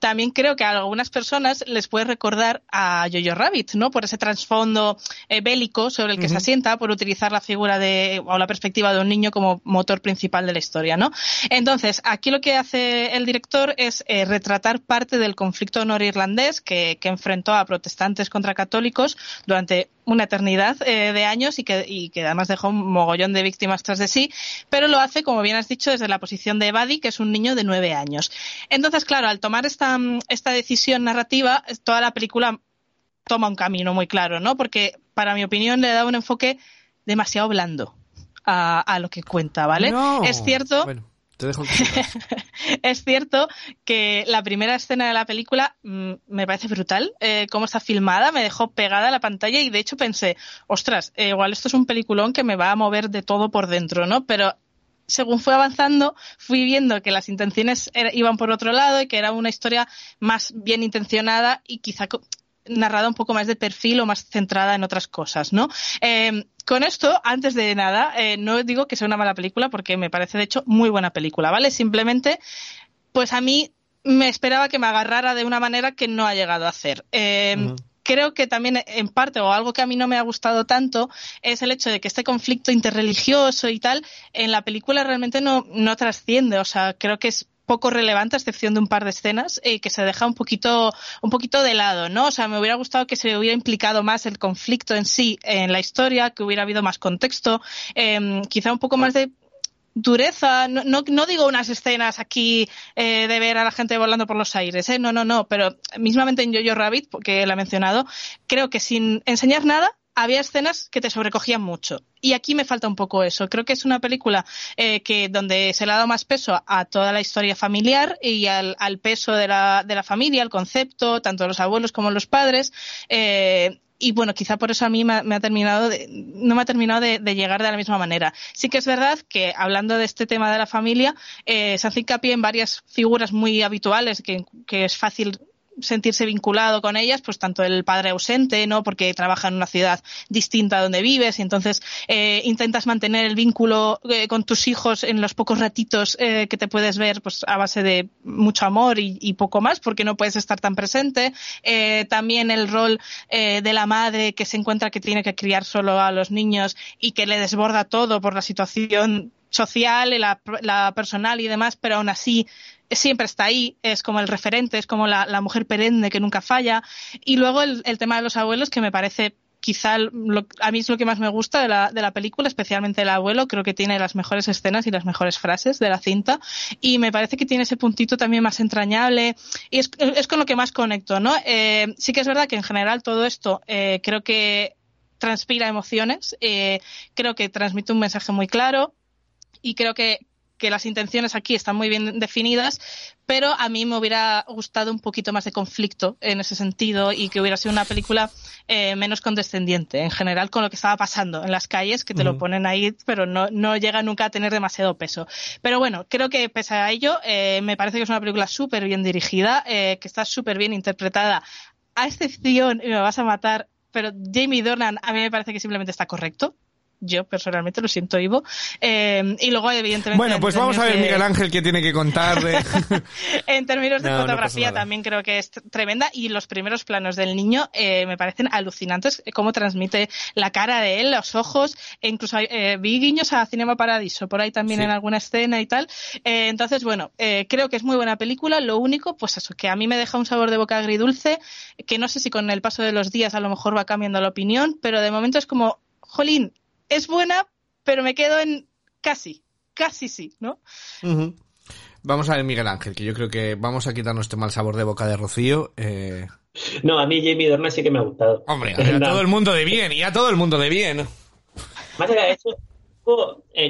también creo que a algunas personas les puede recordar a Jojo Rabbit, ¿no? Por ese trasfondo bélico sobre el que se asienta, por utilizar la figura o la perspectiva de un niño como motor principal de la historia, ¿no? Entonces, aquí lo que hace el director es retratar parte del conflicto norirlandés que enfrentó a protestantes contra católicos durante una eternidad de años y que además dejó un mogollón de víctimas tras de sí, pero lo hace, como bien has dicho, desde la posición de Buddy, que es un niño de 9 años. Entonces, claro, al tomar esta decisión narrativa, toda la película toma un camino muy claro, ¿no? Porque, para mi opinión, le da un enfoque demasiado blando a lo que cuenta, ¿vale? No. Es cierto. Bueno, te dejo es cierto que la primera escena de la película me parece brutal, cómo está filmada, me dejó pegada a la pantalla y de hecho pensé, ostras, igual esto es un peliculón que me va a mover de todo por dentro, ¿no? Pero según fue avanzando, fui viendo que las intenciones iban por otro lado y que era una historia más bien intencionada y quizá narrada un poco más de perfil o más centrada en otras cosas, ¿no? Con esto, antes de nada, no digo que sea una mala película porque me parece, de hecho, muy buena película, ¿vale? Simplemente, pues a mí me esperaba que me agarrara de una manera que no ha llegado a hacer. Creo que también, en parte, o algo que a mí no me ha gustado tanto, es el hecho de que este conflicto interreligioso y tal, en la película realmente no trasciende. O sea, creo que es poco relevante a excepción de un par de escenas que se deja un poquito de lado, ¿no? O sea, me hubiera gustado que se hubiera implicado más el conflicto en sí en la historia, que hubiera habido más contexto, quizá un poco más de dureza. No digo unas escenas aquí de ver a la gente volando por los aires, no, pero mismamente en Jojo Rabbit, porque la he mencionado, creo que sin enseñar nada había escenas que te sobrecogían mucho. Y aquí me falta un poco eso. Creo que es una película donde se le ha dado más peso a toda la historia familiar y al peso de la familia, al concepto, tanto los abuelos como los padres. Y bueno, quizá por eso a mí no me ha terminado de llegar de la misma manera. Sí que es verdad que, hablando de este tema de la familia, se hace hincapié en varias figuras muy habituales que es fácil sentirse vinculado con ellas, pues tanto el padre ausente, ¿no? Porque trabaja en una ciudad distinta a donde vives y entonces intentas mantener el vínculo con tus hijos en los pocos ratitos que te puedes ver, pues a base de mucho amor y poco más, porque no puedes estar tan presente. También el rol de la madre, que se encuentra que tiene que criar solo a los niños y que le desborda todo por la situación social, la personal y demás, pero aún así siempre está ahí, es como el referente, es como la mujer perenne que nunca falla. Y luego el tema de los abuelos, que me parece quizá a mí es lo que más me gusta de la película, especialmente el abuelo. Creo que tiene las mejores escenas y las mejores frases de la cinta y me parece que tiene ese puntito también más entrañable y es con lo que más conecto, ¿no? Sí que es verdad que en general todo esto creo que transpira emociones, creo que transmite un mensaje muy claro y creo que las intenciones aquí están muy bien definidas, pero a mí me hubiera gustado un poquito más de conflicto en ese sentido y que hubiera sido una película menos condescendiente en general con lo que estaba pasando en las calles, que te lo ponen ahí, pero no llega nunca a tener demasiado peso. Pero bueno, creo que pese a ello, me parece que es una película súper bien dirigida, que está súper bien interpretada, a excepción, y me vas a matar, pero Jamie Dornan a mí me parece que simplemente está correcto. yo personalmente, lo siento, Ivo. Y luego, evidentemente... Bueno, pues vamos a ver, Miguel Ángel, qué tiene que contar. En términos de fotografía también creo que es tremenda, y los primeros planos del niño me parecen alucinantes, cómo transmite la cara de él, los ojos, e incluso vi guiños a Cinema Paradiso por ahí también, sí, en alguna escena y tal. Entonces, bueno, creo que es muy buena película. Lo único, pues eso, que a mí me deja un sabor de boca agridulce, que no sé si con el paso de los días a lo mejor va cambiando la opinión, pero de momento es como, jolín, es buena, pero me quedo en casi sí, ¿no? Uh-huh. Vamos a ver, Miguel Ángel, que yo creo que vamos a quitarnos este mal sabor de boca de Rocío. No, a mí Jamie Dornan sí que me ha gustado. Hombre, a todo el mundo de bien, y a todo el mundo de bien. Más allá de eso,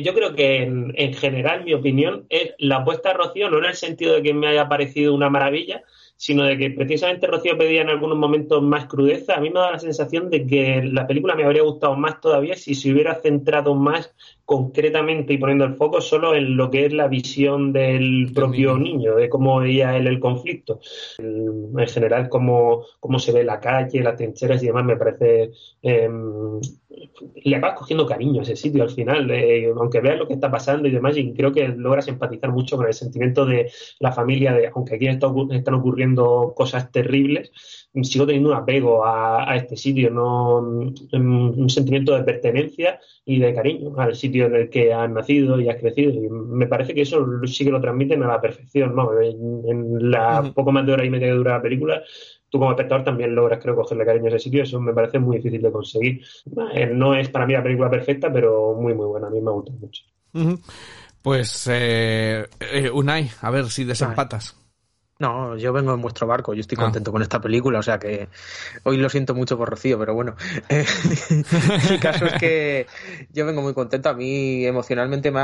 yo creo que en general, mi opinión, es la apuesta a Rocío, no en el sentido de que me haya parecido una maravilla, sino de que precisamente Rocío pedía en algunos momentos más crudeza. A mí me da la sensación de que la película me habría gustado más todavía si se hubiera centrado más concretamente y poniendo el foco solo en lo que es la visión del propio niño, de cómo veía él el conflicto. En general, cómo se ve la calle, las trincheras y demás, me parece... le acabas cogiendo cariño a ese sitio al final, aunque veas lo que está pasando y demás, y creo que logras empatizar mucho con el sentimiento de la familia, de aunque aquí están ocurriendo cosas terribles, sigo teniendo un apego a este sitio, ¿no? Un sentimiento de pertenencia y de cariño al sitio en el que has nacido y has crecido, y me parece que eso sí que lo transmiten a la perfección, ¿no? En la poco más de hora y media que dura la película, tú como espectador también logras, creo, cogerle cariño a ese sitio. Eso me parece muy difícil de conseguir. No es para mí la película perfecta, pero muy, muy buena. A mí me gusta mucho. Uh-huh. Pues, Unai, a ver si desempatas. No, yo vengo en vuestro barco, yo estoy contento con esta película, o sea que hoy lo siento mucho por Rocío, pero bueno, el caso es que yo vengo muy contento. A mí emocionalmente me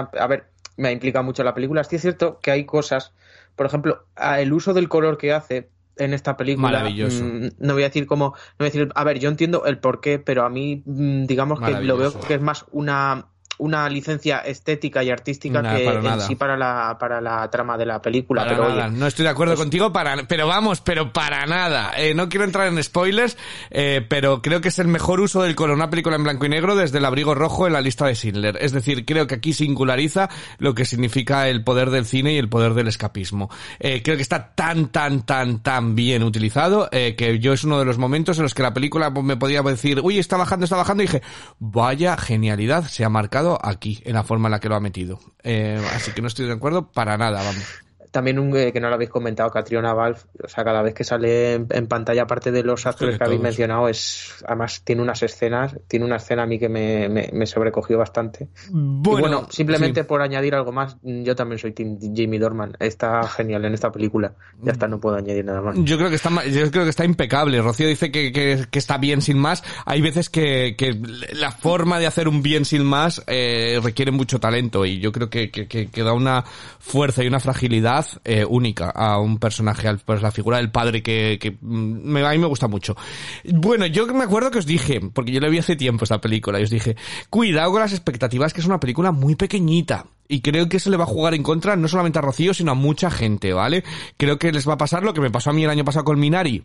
ha implicado mucho la película. Sí, es cierto que hay cosas, por ejemplo, el uso del color que hace en esta película, maravilloso. Yo entiendo el porqué, pero a mí digamos que lo veo que es más una licencia estética y artística que en sí para la trama de la película. Pero nada, oye, no estoy de acuerdo contigo, pero para nada. No quiero entrar en spoilers, pero creo que es el mejor uso del color. Una película en blanco y negro desde El abrigo rojo en La lista de Schindler. Es decir, creo que aquí singulariza lo que significa el poder del cine y el poder del escapismo. Creo que está tan bien utilizado que yo es uno de los momentos en los que la película me podía decir, uy, está bajando, y dije, vaya genialidad, se ha marcado aquí, en la forma en la que lo ha metido. Así que no estoy de acuerdo para nada, vamos. También que no lo habéis comentado, Catriona Balfe, o sea, cada vez que sale en pantalla, aparte de los actores que habéis mencionado, además tiene una escena a mí que me sobrecogió bastante. Bueno, simplemente sí, por añadir algo más, yo también soy team Jamie Dornan, está genial en esta película, ya está, no puedo añadir nada más. Yo creo que está impecable. Rocío dice que está bien sin más. Hay veces que la forma de hacer un bien sin más requiere mucho talento, y yo creo que da una fuerza y una fragilidad única a un personaje, pues la figura del padre que a mí me gusta mucho. Bueno, yo me acuerdo que os dije, porque yo la vi hace tiempo esta película, y os dije, cuidado con las expectativas, que es una película muy pequeñita. Y creo que eso le va a jugar en contra no solamente a Rocío, sino a mucha gente, ¿vale? Creo que les va a pasar lo que me pasó a mí el año pasado con Minari.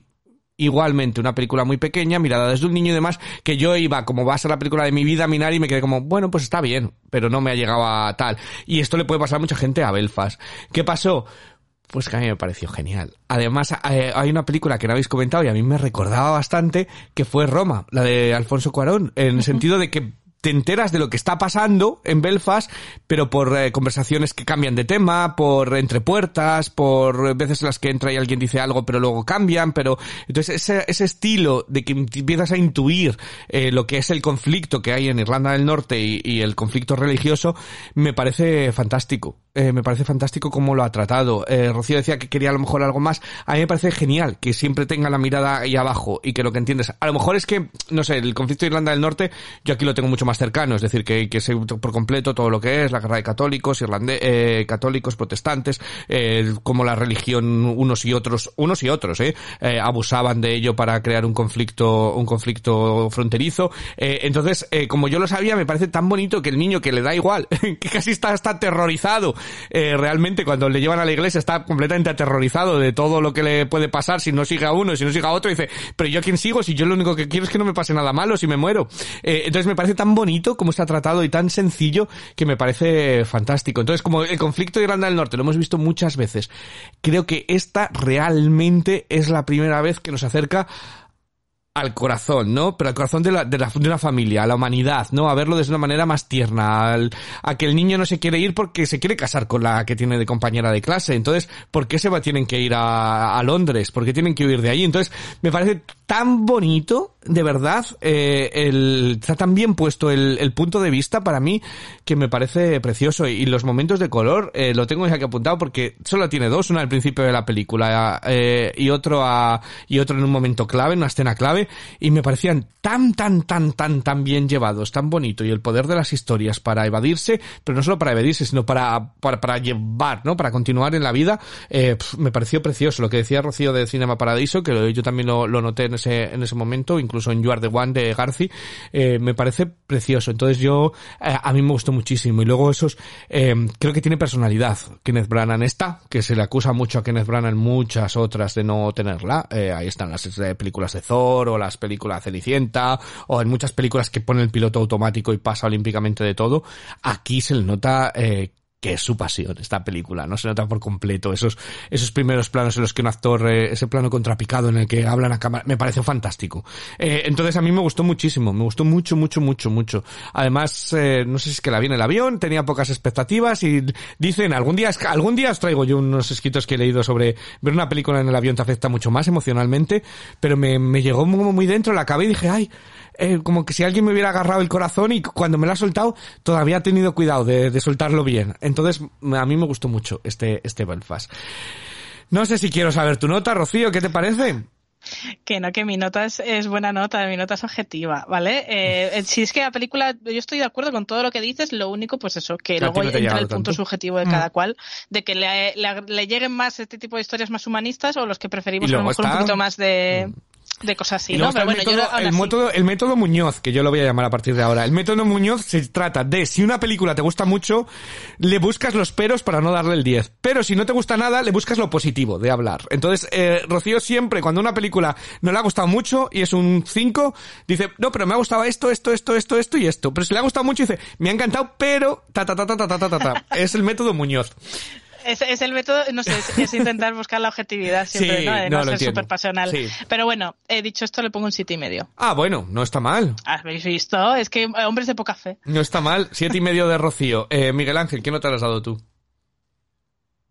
Igualmente, una película muy pequeña, mirada desde un niño y demás, que yo iba, como va a ser la película de mi vida, Minari, y me quedé como, bueno, pues está bien, pero no me ha llegado a tal. Y esto le puede pasar a mucha gente a Belfast. ¿Qué pasó? Pues que a mí me pareció genial. Además, hay una película que no habéis comentado y a mí me recordaba bastante, que fue Roma, la de Alfonso Cuarón, en el sentido de que te enteras de lo que está pasando en Belfast, pero por conversaciones que cambian de tema, por entre puertas, por veces en las que entra y alguien dice algo pero luego cambian, pero entonces ese estilo de que empiezas a intuir lo que es el conflicto que hay en Irlanda del Norte y el conflicto religioso, me parece fantástico. Me parece fantástico cómo lo ha tratado. Rocío decía que quería a lo mejor algo más. A mí me parece genial que siempre tenga la mirada ahí abajo y que lo que entiendes... A lo mejor es que, no sé, el conflicto de Irlanda del Norte yo aquí lo tengo mucho más cercano. Es decir, que sé por completo todo lo que es la guerra de católicos, católicos, protestantes, cómo la religión unos y otros, abusaban de ello para crear un conflicto fronterizo. Entonces, como yo lo sabía, me parece tan bonito que el niño, que le da igual, que casi está aterrorizado realmente cuando le llevan a la iglesia está completamente aterrorizado de todo lo que le puede pasar si no sigue a uno, si no sigue a otro, y dice, pero yo a quién sigo si yo lo único que quiero es que no me pase nada malo, si me muero. Entonces me parece tan bonito como está tratado y tan sencillo que me parece fantástico. Entonces, como el conflicto de Irlanda del Norte lo hemos visto muchas veces, creo que esta realmente es la primera vez que nos acerca al corazón, ¿no? Pero al corazón de una familia, a la humanidad, ¿no? A verlo desde una manera más tierna, a que el niño no se quiere ir porque se quiere casar con la que tiene de compañera de clase. Entonces, ¿por qué tienen que ir a Londres? ¿Por qué tienen que huir de allí? Entonces, me parece tan bonito, de verdad, está tan bien puesto el punto de vista para mí que me parece precioso. Y los momentos de color, lo tengo aquí apuntado porque solo tiene dos, uno al principio de la película y otro en un momento clave, en una escena clave. Y me parecían tan bien llevados, tan bonito, y el poder de las historias para evadirse, pero no solo para evadirse, sino para llevar, ¿no? Para continuar en la vida, me pareció precioso. Lo que decía Rocío de Cinema Paradiso, que yo también lo noté en ese momento, incluso en You Are the One de Garci, me parece precioso. Entonces a mí me gustó muchísimo. Y luego creo que tiene personalidad Kenneth Branagh, que se le acusa mucho a Kenneth Branagh en muchas otras de no tenerla. Ahí están las películas de Thor, o las películas Cenicienta, o en muchas películas que pone el piloto automático y pasa olímpicamente de todo. Aquí se le nota que es su pasión esta película, ¿no? Se nota por completo esos primeros planos en los que un actor, ese plano contrapicado en el que hablan a cámara, me pareció fantástico. Entonces a mí me gustó muchísimo, me gustó mucho. Además, no sé si es que la vi en el avión, tenía pocas expectativas y dicen, algún día os traigo yo unos escritos que he leído sobre ver una película en el avión te afecta mucho más emocionalmente, pero me llegó muy dentro, la acabé y dije, como que si alguien me hubiera agarrado el corazón, y cuando me lo ha soltado, todavía he tenido cuidado de soltarlo bien. Entonces, a mí me gustó mucho este Belfast. No sé si quiero saber tu nota, Rocío, ¿qué te parece? Que no, que mi nota es buena nota, mi nota es objetiva, ¿vale? Si es que la película, yo estoy de acuerdo con todo lo que dices, lo único, pues eso, que luego no entra el punto subjetivo de cada cual, de que le lleguen más este tipo de historias más humanistas, o los que preferimos a lo mejor un poquito más de cosas así, ¿no? Pero bueno, el método Muñoz, que yo lo voy a llamar a partir de ahora. El método Muñoz se trata de, si una película te gusta mucho, le buscas los peros para no darle el 10. Pero si no te gusta nada, le buscas lo positivo de hablar. Entonces, Rocío siempre, cuando una película no le ha gustado mucho y es un 5, dice, no, pero me ha gustado esto y esto. Pero si le ha gustado mucho, dice, me ha encantado, pero ta. Es el método Muñoz. Es el método, no sé, es intentar buscar la objetividad siempre, sí, ¿no? De no ser súper pasional. Sí. Pero bueno, dicho esto, le pongo un 7,5. Ah, bueno, no está mal. ¿Habéis visto? Es que hombres de poca fe. No está mal. 7,5 de Rocío. Miguel Ángel, ¿qué nota le has dado tú?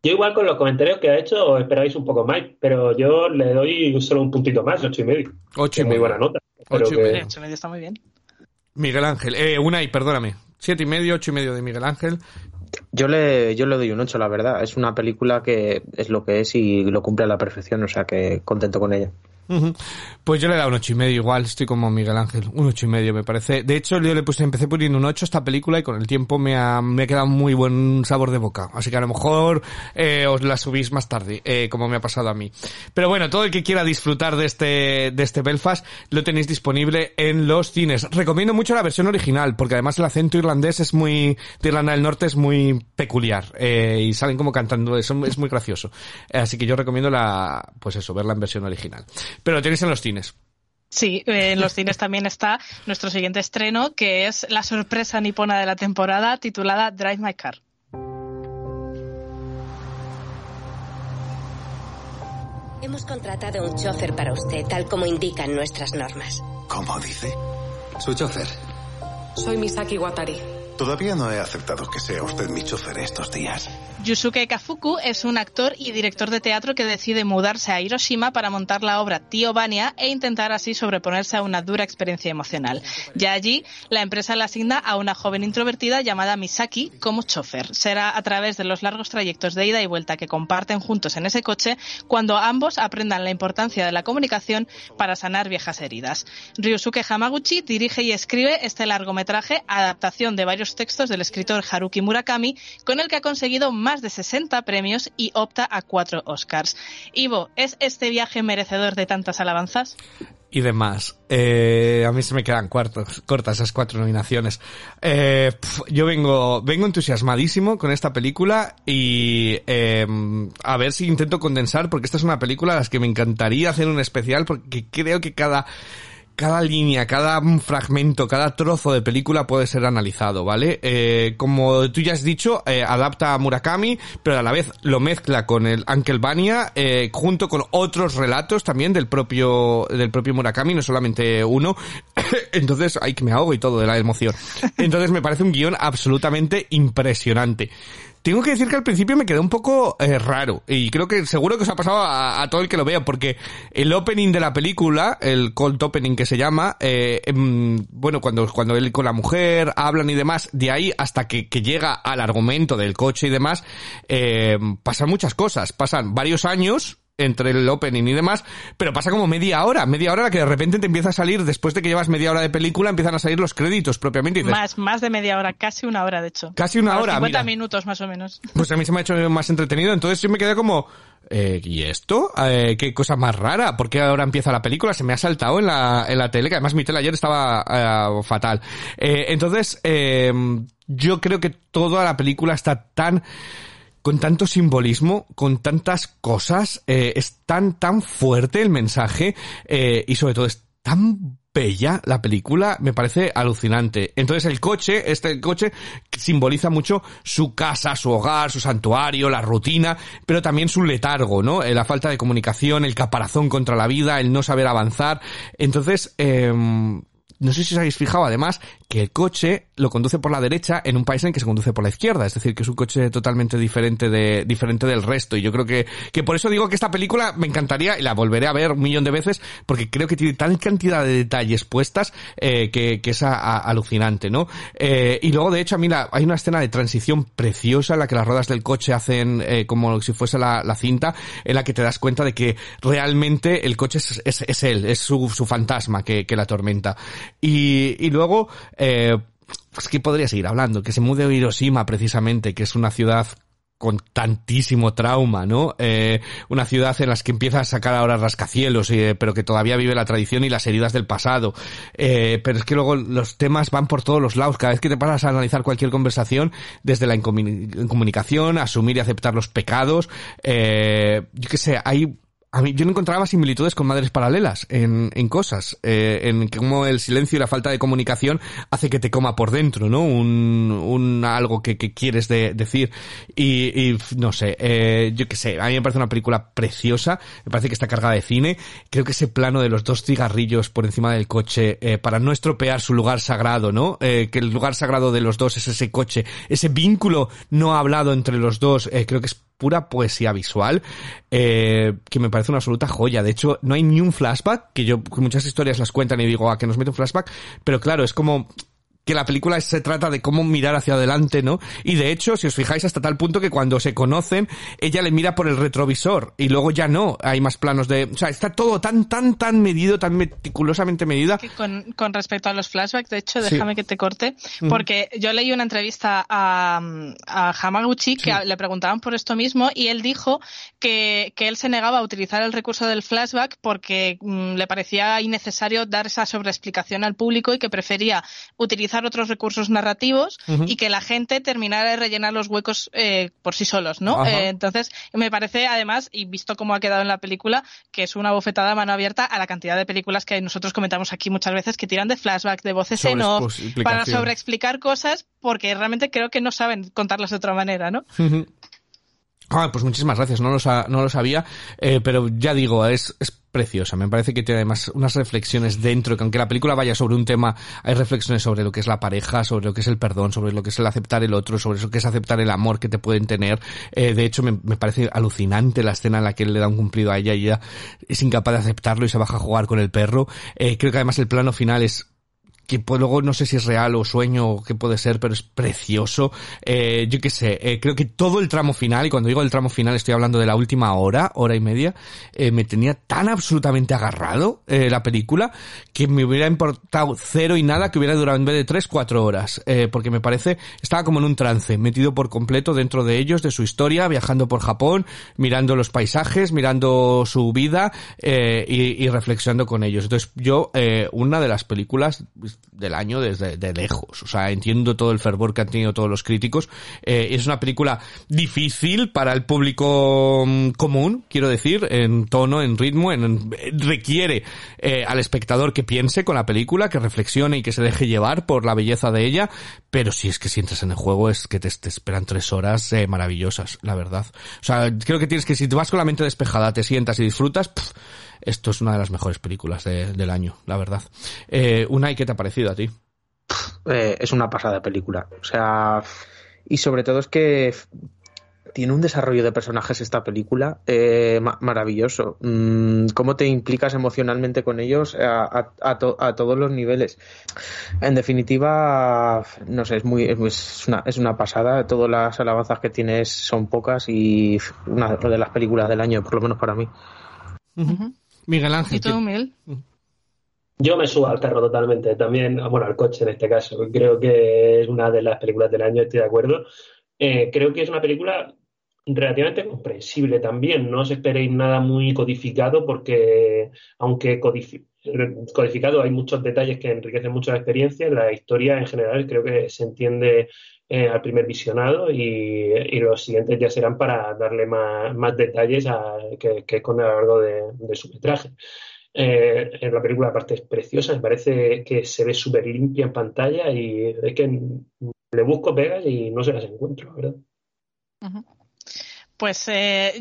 Yo igual con los comentarios que ha hecho os esperáis un poco más, pero yo le doy solo un puntito más, 8,5. 8,5. Muy buena nota. 8,5. 8,5 está muy bien. Miguel Ángel, Unai, perdóname. 7,5, 8,5 de Miguel Ángel. Yo le doy un 8, la verdad. Es una película que es lo que es y lo cumple a la perfección, o sea que contento con ella. Pues yo le he dado un 8,5 igual, estoy como Miguel Ángel, un 8,5 me parece. De hecho, yo le empecé poniendo un 8 a esta película y con el tiempo me ha quedado muy buen sabor de boca. Así que a lo mejor os la subís más tarde, como me ha pasado a mí. Pero bueno, todo el que quiera disfrutar de este Belfast lo tenéis disponible en los cines. Recomiendo mucho la versión original, porque además el acento irlandés es muy, de Irlanda del Norte es muy peculiar, y salen como cantando, es muy gracioso. Así que yo recomiendo verla en versión original. Pero lo tenéis en los cines. Sí, en los cines también está nuestro siguiente estreno, que es la sorpresa nipona de la temporada, titulada Drive My Car. Hemos contratado un chofer para usted, tal como indican nuestras normas. ¿Cómo dice? Su chofer. Soy Misaki Watari. Todavía no he aceptado que sea usted mi chofer estos días. Yusuke Kafuku es un actor y director de teatro que decide mudarse a Hiroshima para montar la obra Tío Vania e intentar así sobreponerse a una dura experiencia emocional. Ya allí, la empresa le asigna a una joven introvertida llamada Misaki como chofer. Será a través de los largos trayectos de ida y vuelta que comparten juntos en ese coche cuando ambos aprendan la importancia de la comunicación para sanar viejas heridas. Ryusuke Hamaguchi dirige y escribe este largometraje, adaptación de varios textos del escritor Haruki Murakami, con el que ha conseguido más de 60 premios y opta a 4 Oscars. Ivo, ¿es este viaje merecedor de tantas alabanzas? y demás. A mí se me quedan cortas esas 4 nominaciones. Yo vengo entusiasmadísimo con esta película y a ver si intento condensar, porque esta es una película a las que me encantaría hacer un especial, porque creo que cada línea, cada fragmento, cada trozo de película puede ser analizado, ¿vale? Como tú ya has dicho, adapta a Murakami, pero a la vez lo mezcla con el Uncle Vania, junto con otros relatos también del propio Murakami, no solamente uno. Entonces, ay, que me ahogo y todo de la emoción. Entonces me parece un guión absolutamente impresionante. Tengo que decir que al principio me quedó un poco raro, y creo que seguro que os ha pasado a todo el que lo vea, porque el opening de la película, el cold opening que se llama, bueno, cuando él con la mujer hablan y demás, de ahí hasta que llega al argumento del coche y demás, pasan muchas cosas, pasan varios años entre el opening y demás, pero pasa como media hora la que de repente te empieza a salir, después de que llevas media hora de película, empiezan a salir los créditos propiamente. Y dices, más de media hora, casi una hora de hecho. Casi una hora, 50 mira, minutos más o menos. Pues a mí se me ha hecho más entretenido, entonces yo me quedé como, ¿y esto? ¿Qué cosa más rara? ¿Por qué ahora empieza la película? Se me ha saltado en la tele, que además mi tele ayer estaba fatal. Entonces, yo creo que toda la película está con tanto simbolismo, con tantas cosas, es tan fuerte el mensaje, y sobre todo es tan bella la película, me parece alucinante. Entonces este coche simboliza mucho su casa, su hogar, su santuario, la rutina, pero también su letargo, ¿no? La falta de comunicación, el caparazón contra la vida, el no saber avanzar. Entonces, no sé si os habéis fijado, además, que el coche lo conduce por la derecha en un país en que se conduce por la izquierda. Es decir, que es un coche totalmente diferente del resto. Y yo creo que por eso digo que esta película me encantaría y la volveré a ver 1,000,000 de veces, porque creo que tiene tal cantidad de detalles puestas que es alucinante, ¿no? Y luego, de hecho, hay una escena de transición preciosa en la que las ruedas del coche hacen como si fuese la cinta, en la que te das cuenta de que realmente el coche es él, es su fantasma que la atormenta. Y luego, pues que podría seguir hablando, que se mude a Hiroshima precisamente, que es una ciudad con tantísimo trauma, ¿no? Una ciudad en la que empieza a sacar ahora rascacielos, pero que todavía vive la tradición y las heridas del pasado. Pero es que luego los temas van por todos los lados. Cada vez que te pasas a analizar cualquier conversación, desde la incomunicación, asumir y aceptar los pecados, yo qué sé, yo no encontraba similitudes con Madres Paralelas en cosas, en cómo el silencio y la falta de comunicación hace que te coma por dentro, ¿no? Algo que quieres decir. Y no sé, yo qué sé, a mí me parece una película preciosa, me parece que está cargada de cine. Creo que ese plano de los 2 cigarrillos por encima del coche, para no estropear su lugar sagrado, ¿no? Que el lugar sagrado de los dos es ese coche, ese vínculo no hablado entre los dos, creo que es pura poesía visual, que me parece una absoluta joya. De hecho, no hay ni un flashback, que muchas historias las cuentan y digo, que nos mete un flashback, pero claro, es como que la película se trata de cómo mirar hacia adelante, ¿no? Y de hecho, si os fijáis, hasta tal punto que cuando se conocen, ella le mira por el retrovisor y luego ya no, hay más planos de... O sea, está todo tan medido, tan meticulosamente medida. Con respecto a los flashbacks, de hecho, déjame que te corte, porque yo leí una entrevista a Hamaguchi que le preguntaban por esto mismo y él dijo que él se negaba a utilizar el recurso del flashback porque le parecía innecesario dar esa sobreexplicación al público y que prefería utilizar otros recursos narrativos y que la gente terminara de rellenar los huecos por sí solos, ¿no? Entonces, me parece, además, y visto cómo ha quedado en la película, que es una bofetada a mano abierta a la cantidad de películas que nosotros comentamos aquí muchas veces que tiran de flashbacks, de voces en off, para sobreexplicar cosas, porque realmente creo que no saben contarlas de otra manera, ¿no? Pues muchísimas gracias, no lo sabía, pero ya digo, es preciosa. Me parece que tiene además unas reflexiones dentro, que aunque la película vaya sobre un tema, hay reflexiones sobre lo que es la pareja, sobre lo que es el perdón, sobre lo que es el aceptar el otro, sobre lo que es aceptar el amor que te pueden tener. De hecho, me parece alucinante la escena en la que él le da un cumplido a ella y ella es incapaz de aceptarlo y se baja a jugar con el perro. Creo que además el plano final es que pues, luego no sé si es real o sueño o qué puede ser, pero es precioso. Yo qué sé, creo que todo el tramo final, y cuando digo el tramo final estoy hablando de la última hora, hora y media, me tenía tan absolutamente agarrado la película que me hubiera importado cero y nada que hubiera durado en vez de 3-4 horas, porque me parece, estaba como en un trance, metido por completo dentro de ellos, de su historia, viajando por Japón, mirando los paisajes, mirando su vida y reflexionando con ellos. Entonces yo, una de las películas del año desde de lejos, o sea, entiendo todo el fervor que han tenido todos los críticos. Es una película difícil para el público común, quiero decir, en tono, en ritmo, requiere al espectador que piense con la película, que reflexione y que se deje llevar por la belleza de ella, pero si es que si entras en el juego es que te esperan 3 horas maravillosas, la verdad. O sea, creo que tienes que, si te vas con la mente despejada, te sientas y disfrutas, esto es una de las mejores películas del año, la verdad. Unai, ¿qué te ha parecido a ti? Es una pasada película. O sea, y sobre todo es que tiene un desarrollo de personajes esta película maravilloso. Cómo te implicas emocionalmente con ellos a todos los niveles. En definitiva, no sé, es una pasada. Todas las alabanzas que tienes son pocas y una de las películas del año, por lo menos para mí. Uh-huh. Miguel Ángel. ¿Y tú, Miguel? Yo me subo al carro totalmente, también, bueno, al coche en este caso. Creo que es una de las películas del año, estoy de acuerdo. Creo que es una película relativamente comprensible también. No os esperéis nada muy codificado porque, aunque codificado, hay muchos detalles que enriquecen mucho la experiencia. La historia en general creo que se entiende al primer visionado y los siguientes ya serán para darle más detalles que esconde a lo largo de su metraje. En la película aparte es preciosa, me parece que se ve súper limpia en pantalla y es que le busco pegas y no se las encuentro, ¿verdad? Uh-huh. Pues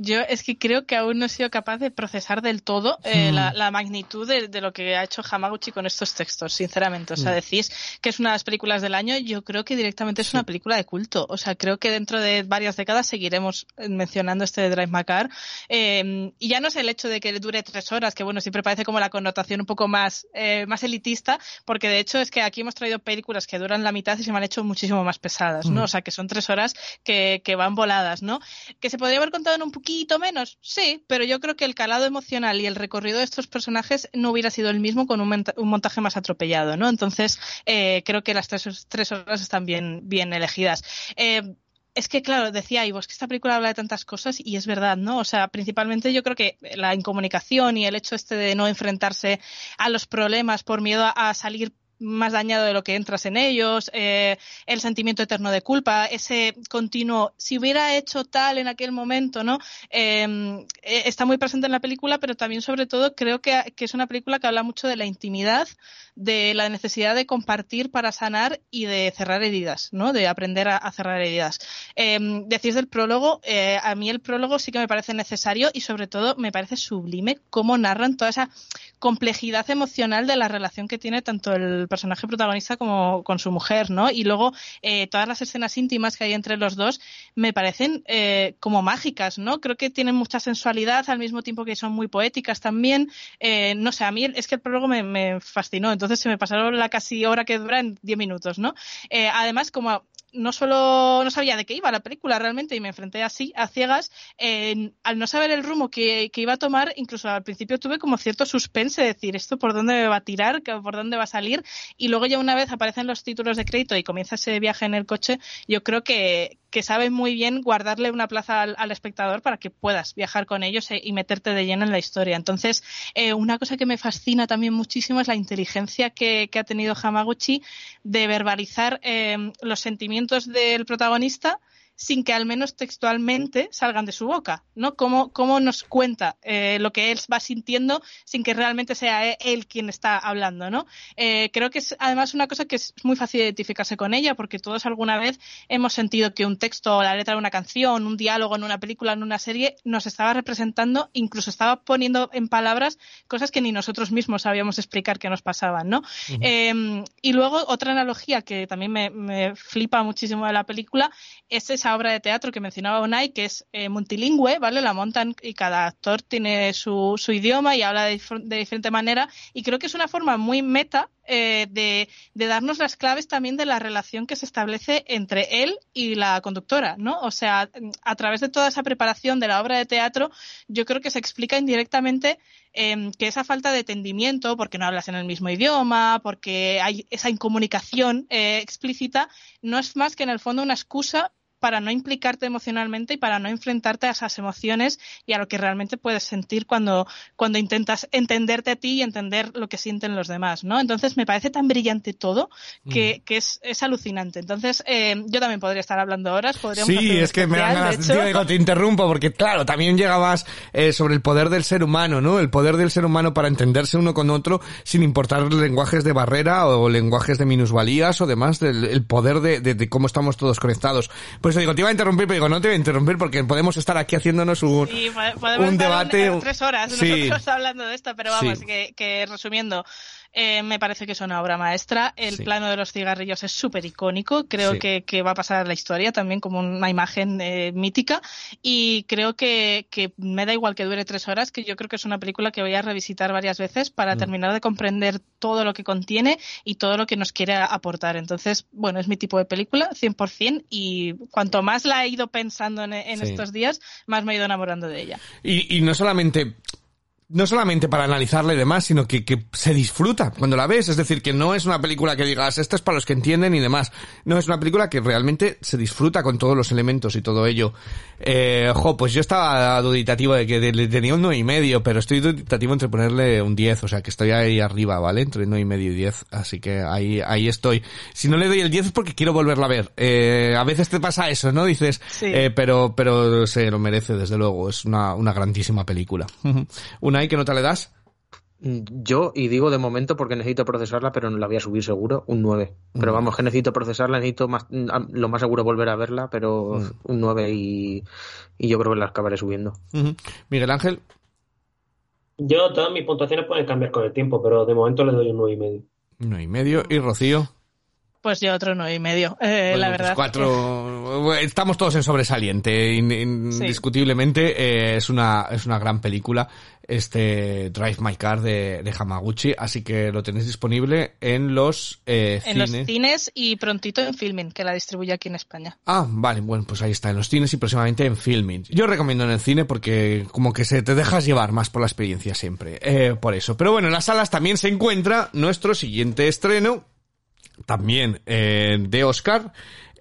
yo es que creo que aún no he sido capaz de procesar del todo la magnitud de lo que ha hecho Hamaguchi con estos textos, sinceramente. O sea, decís que es una de las películas del año, yo creo que directamente es una película de culto. O sea, creo que dentro de varias décadas seguiremos mencionando este de Drive My Car. Y ya no es el hecho de que dure 3 horas, que bueno, siempre parece como la connotación un poco más elitista, porque de hecho es que aquí hemos traído películas que duran la mitad y se me han hecho muchísimo más pesadas, ¿no? O sea, que son 3 horas que van voladas, ¿no? Que se podría haber contado en un poquito menos, sí, pero yo creo que el calado emocional y el recorrido de estos personajes no hubiera sido el mismo con un montaje más atropellado, ¿no? Entonces, creo que las 3 horas están bien elegidas. Es que, claro, decía Ivo, es que esta película habla de tantas cosas y es verdad, ¿no? O sea, principalmente yo creo que la incomunicación y el hecho este de no enfrentarse a los problemas por miedo a salir más dañado de lo que entras en ellos, el sentimiento eterno de culpa, ese continuo, si hubiera hecho tal en aquel momento, ¿no? Está muy presente en la película, pero también sobre todo creo que es una película que habla mucho de la intimidad, de la necesidad de compartir para sanar y de cerrar heridas, ¿no? De aprender a cerrar heridas. Decís del prólogo, a mí el prólogo sí que me parece necesario y sobre todo me parece sublime cómo narran toda esa complejidad emocional de la relación que tiene tanto el personaje protagonista como con su mujer, ¿no? Y luego todas las escenas íntimas que hay entre los dos me parecen como mágicas, ¿no? Creo que tienen mucha sensualidad al mismo tiempo que son muy poéticas también. No sé, a mí es que el prólogo me fascinó, entonces se me pasaron la casi hora que dura en 10 minutos, ¿no? Además, como no solo no sabía de qué iba la película realmente y me enfrenté así a ciegas, al no saber el rumbo que iba a tomar, incluso al principio tuve como cierto suspense de decir esto por dónde me va a tirar, por dónde va a salir, y luego ya una vez aparecen los títulos de crédito y comienza ese viaje en el coche, yo creo que saben muy bien guardarle una plaza al espectador para que puedas viajar con ellos y meterte de lleno en la historia. Entonces, una cosa que me fascina también muchísimo es la inteligencia que ha tenido Hamaguchi de verbalizar los sentimientos del protagonista sin que al menos textualmente salgan de su boca, ¿no? Cómo nos cuenta lo que él va sintiendo sin que realmente sea él quien está hablando, ¿no? Creo que es además una cosa que es muy fácil identificarse con ella, porque todos alguna vez hemos sentido que un texto o la letra de una canción, un diálogo en una película, en una serie, nos estaba representando, incluso estaba poniendo en palabras cosas que ni nosotros mismos sabíamos explicar que nos pasaban, ¿no? Uh-huh. Y luego otra analogía que también me flipa muchísimo de la película es esa obra de teatro que mencionaba Unai, que es multilingüe, ¿vale? La montan y cada actor tiene su idioma y habla de diferente manera, y creo que es una forma muy meta de darnos las claves también de la relación que se establece entre él y la conductora, ¿no? O sea, a través de toda esa preparación de la obra de teatro, yo creo que se explica indirectamente que esa falta de entendimiento, porque no hablas en el mismo idioma, porque hay esa incomunicación explícita, no es más que en el fondo una excusa para no implicarte emocionalmente y para no enfrentarte a esas emociones y a lo que realmente puedes sentir cuando intentas entenderte a ti y entender lo que sienten los demás, ¿no? Entonces me parece tan brillante todo que es alucinante. Entonces yo también podría estar hablando horas. Sí, es que me dan ganas, tío, digo, te interrumpo porque claro, también llegabas sobre el poder del ser humano, ¿no? El poder del ser humano para entenderse uno con otro sin importar lenguajes de barrera o lenguajes de minusvalías o demás, el poder de cómo estamos todos conectados. Pues yo digo, te iba a interrumpir, pero digo, no te voy a interrumpir porque podemos estar aquí haciéndonos un debate. En 3 horas nosotros hablando de esto, pero vamos, que resumiendo, me parece que es una obra maestra. El plano de los cigarrillos es súper icónico, creo que va a pasar a la historia también como una imagen mítica, y creo que me da igual que dure 3 horas, que yo creo que es una película que voy a revisitar varias veces para terminar de comprender todo lo que contiene y todo lo que nos quiere aportar. Entonces, bueno, es mi tipo de película 100%, y cuanto más la he ido pensando en estos días, más me he ido enamorando de ella. Y no solamente para analizarla y demás, sino que se disfruta cuando la ves. Es decir, que no es una película que digas, esta es para los que entienden y demás. No, es una película que realmente se disfruta con todos los elementos y todo ello. Pues yo estaba duditativo de que le tenía un 9,5, pero estoy duditativo entre ponerle un 10, o sea, que estoy ahí arriba, ¿vale? Entre 9,5 y 10, así que ahí estoy. Si no le doy el 10 es porque quiero volverla a ver. A veces te pasa eso, ¿no? Dices, pero se lo merece, desde luego. Es una grandísima película. Unai, ¿qué nota le das? Yo, y digo de momento porque necesito procesarla, pero no la voy a subir seguro, un 9. Pero vamos, que necesito procesarla, lo más seguro volver a verla, pero un 9 y yo creo que la acabaré subiendo. Miguel Ángel. Yo, todas mis puntuaciones pueden cambiar con el tiempo, pero de momento le doy un 9,5. 9,5. ¿Y Rocío? Pues yo otro 9,5, bueno, la verdad. Pues 4, estamos todos en sobresaliente, indiscutiblemente. Es una gran película, Drive My Car de Hamaguchi, así que lo tenéis disponible en los cines. En los cines y prontito en Filmin, que la distribuye aquí en España. Ah, vale, bueno, pues ahí está, en los cines y próximamente en Filmin. Yo recomiendo en el cine porque como que se te dejas llevar más por la experiencia siempre, por eso. Pero bueno, en las salas también se encuentra nuestro siguiente estreno, también de Oscar,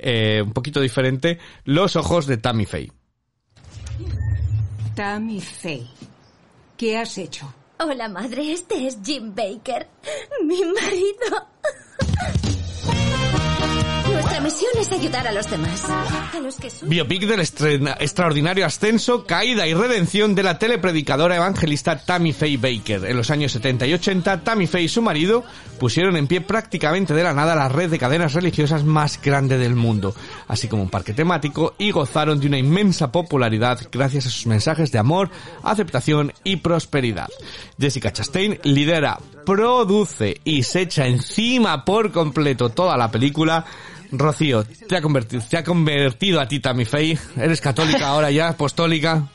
un poquito diferente, Los ojos de Tammy Faye. Tammy Faye, ¿qué has hecho? Hola, madre, este es Jim Baker, mi marido. Nuestra misión es ayudar a los demás. A los que Biopic del extraordinario ascenso, caída y redención de la telepredicadora evangelista Tammy Faye Baker. En los años 70 y 80, Tammy Faye y su marido pusieron en pie prácticamente de la nada la red de cadenas religiosas más grande del mundo, así como un parque temático, y gozaron de una inmensa popularidad gracias a sus mensajes de amor, aceptación y prosperidad. Jessica Chastain lidera, produce y se echa encima por completo toda la película. Rocío, ¿te ha convertido a ti Tammy Faye? ¿Eres católica ahora ya, apostólica,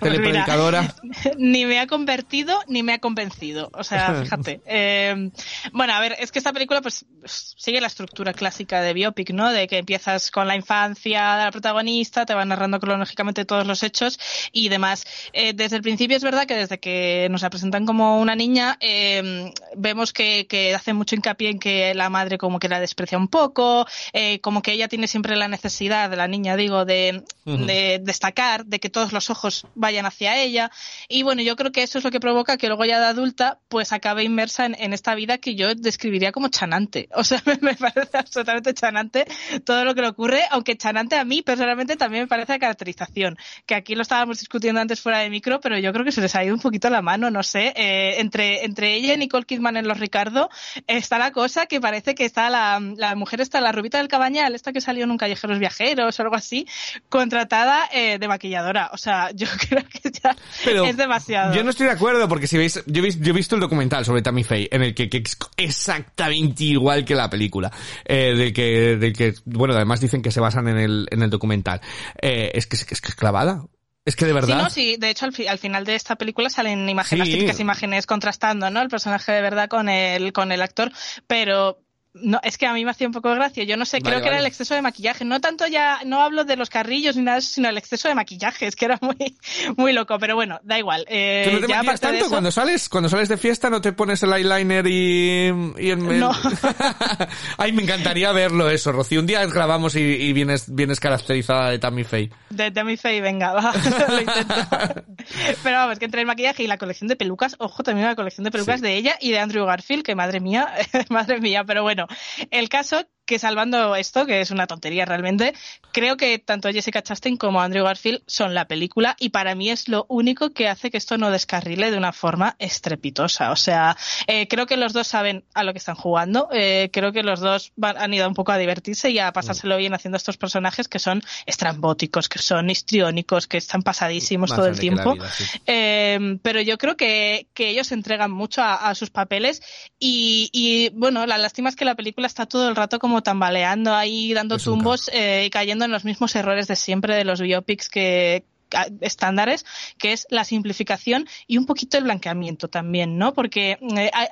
telepredicadora? Pues mira, ni me ha convertido ni me ha convencido. O sea, fíjate. Bueno, a ver, es que esta película pues sigue la estructura clásica de biopic, ¿no? De que empiezas con la infancia de la protagonista, te van narrando cronológicamente todos los hechos y demás. Desde el principio es verdad que desde que nos la presentan como una niña, vemos que hace mucho hincapié en que la madre como que la desprecia un poco, como que ella tiene siempre la necesidad, de la niña digo, de destacar, de que todos los ojos vayan hacia ella, y bueno, yo creo que eso es lo que provoca que luego ya de adulta pues acabe inmersa en esta vida que yo describiría como chanante. O sea, me parece absolutamente chanante todo lo que le ocurre, aunque chanante a mí personalmente también me parece la caracterización, que aquí lo estábamos discutiendo antes fuera de micro, pero yo creo que se les ha ido un poquito la mano, no sé, entre ella y Nicole Kidman en Los Ricardo está la cosa que parece que está la mujer, está la rubita del Cabañal, esta que salió en Un Callejeros Viajeros o algo así, contratada de maquilladora. O sea, yo creo que ya pero es demasiado. Yo no estoy de acuerdo, porque si veis, yo he visto el documental sobre Tammy Faye, en el que es exactamente igual que la película, del que bueno, además dicen que se basan en el documental. Es que es clavada. Es que de verdad... Sí, no, sí. De hecho, al final de esta película salen imágenes, sí, típicas imágenes contrastando, ¿no? El personaje de verdad con el actor, pero... No, es que a mí me hacía un poco de gracia. Yo no sé, creo que era el exceso de maquillaje. No tanto ya, no hablo de los carrillos ni nada de eso, sino el exceso de maquillaje. Es que era muy, muy loco, pero bueno, da igual. ¿Tú no te maquillas tanto eso... cuando sales de fiesta no te pones el eyeliner y el... No. Ay, me encantaría verlo eso, Rocío. Un día grabamos y vienes caracterizada de Tammy Faye. De Tammy Faye, venga, va. Lo intento. Pero vamos, que entre el maquillaje y la colección de pelucas, ojo también a la colección de pelucas, sí, de ella y de Andrew Garfield, que madre mía, pero bueno. El caso, que salvando esto, que es una tontería realmente, creo que tanto Jessica Chastain como Andrew Garfield son la película, y para mí es lo único que hace que esto no descarrile de una forma estrepitosa. O sea, creo que los dos saben a lo que están jugando, creo que los dos han ido un poco a divertirse y a pasárselo bien haciendo estos personajes que son estrambóticos, que son histriónicos, que están pasadísimos todo el tiempo. Vida, sí. Pero yo creo que ellos entregan mucho a sus papeles y bueno, la lástima es que la película está todo el rato como tambaleando ahí, dando tumbos y cayendo en los mismos errores de siempre de los biopics estándares, que es la simplificación y un poquito el blanqueamiento también, ¿no? Porque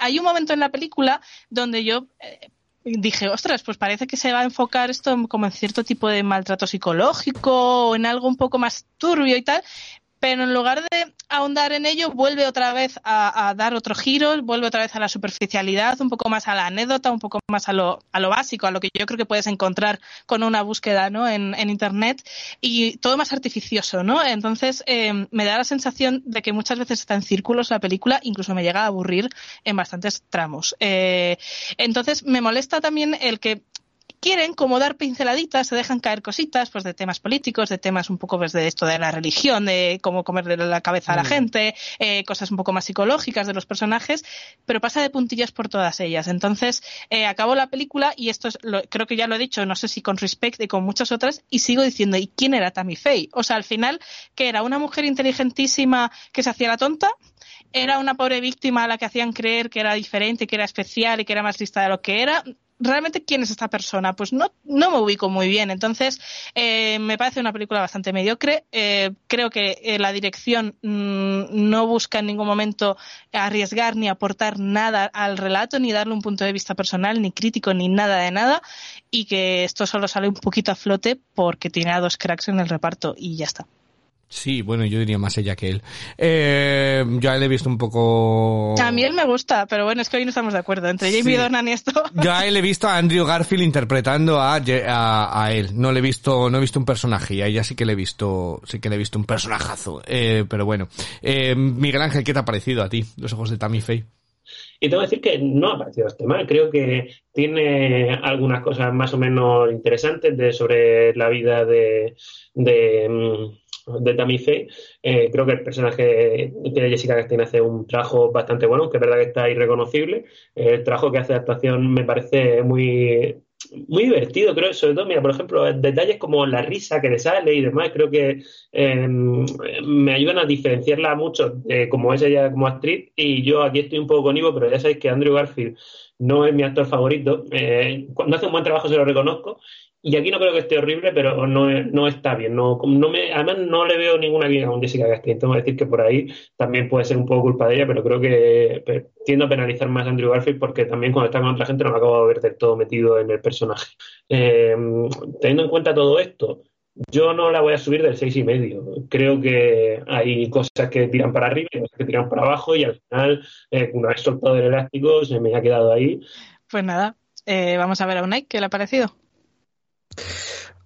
hay un momento en la película donde yo... dije, ostras, pues parece que se va a enfocar esto como en cierto tipo de maltrato psicológico o en algo un poco más turbio y tal, pero en lugar de ahondar en ello, vuelve otra vez a dar otro giro, vuelve otra vez a la superficialidad, un poco más a la anécdota, un poco más a lo básico, a lo que yo creo que puedes encontrar con una búsqueda, ¿no?, en internet, y todo más artificioso, ¿no? Entonces me da la sensación de que muchas veces está en círculos la película, incluso me llega a aburrir en bastantes tramos. Entonces me molesta también el que quieren como dar pinceladitas, se dejan caer cositas pues de temas políticos, de temas un poco pues, de esto de la religión, de cómo comer de la cabeza a la gente, cosas un poco más psicológicas de los personajes, pero pasa de puntillas por todas ellas. Entonces acabó la película y esto es creo que ya lo he dicho, no sé si con Respect y con muchas otras, y sigo diciendo, ¿y quién era Tammy Faye? O sea, al final, ¿que era una mujer inteligentísima que se hacía la tonta? ¿Era una pobre víctima a la que hacían creer que era diferente, que era especial y que era más lista de lo que era? ¿Realmente quién es esta persona? Pues no me ubico muy bien. Entonces, me parece una película bastante mediocre. Creo que la dirección no busca en ningún momento arriesgar ni aportar nada al relato, ni darle un punto de vista personal, ni crítico, ni nada de nada. Y que esto solo sale un poquito a flote porque tiene a dos cracks en el reparto y ya está. Sí, bueno, yo diría más ella que él. Yo a él he visto un poco... A mí él me gusta, pero bueno, es que hoy no estamos de acuerdo. Entre Jamie Dornan y esto... Yo a él he visto a Andrew Garfield interpretando a él. No he visto un personaje, y a ella sí que le he visto un personajazo. Pero bueno. Miguel Ángel, ¿qué te ha parecido a ti los ojos de Tammy Faye? Y tengo que decir que no ha parecido este mal. Creo que tiene algunas cosas más o menos interesantes sobre la vida de Tammy Faye. Creo que el personaje de Jessica Chastain hace un trabajo bastante bueno, aunque es verdad que está irreconocible. El trabajo que hace de actuación me parece muy, muy divertido, creo, sobre todo, mira, por ejemplo, detalles como la risa que le sale y demás, creo que me ayudan a diferenciarla mucho, como es ella como actriz, y yo aquí estoy un poco con Ivo, pero ya sabéis que Andrew Garfield no es mi actor favorito. Cuando hace un buen trabajo se lo reconozco. Y aquí no creo que esté horrible, pero no está bien. Además, no le veo ninguna guía a Jessica Chastain. Tengo que decir que por ahí también puede ser un poco culpa de ella, pero creo que tiendo a penalizar más a Andrew Garfield porque también cuando está con otra gente no lo acabo de ver del todo metido en el personaje. Teniendo en cuenta todo esto, yo no la voy a subir del 6,5. Creo que hay cosas que tiran para arriba y cosas que tiran para abajo, y al final, una vez soltado el elástico, se me ha quedado ahí. Pues nada, vamos a ver a Unai, ¿qué le ha parecido?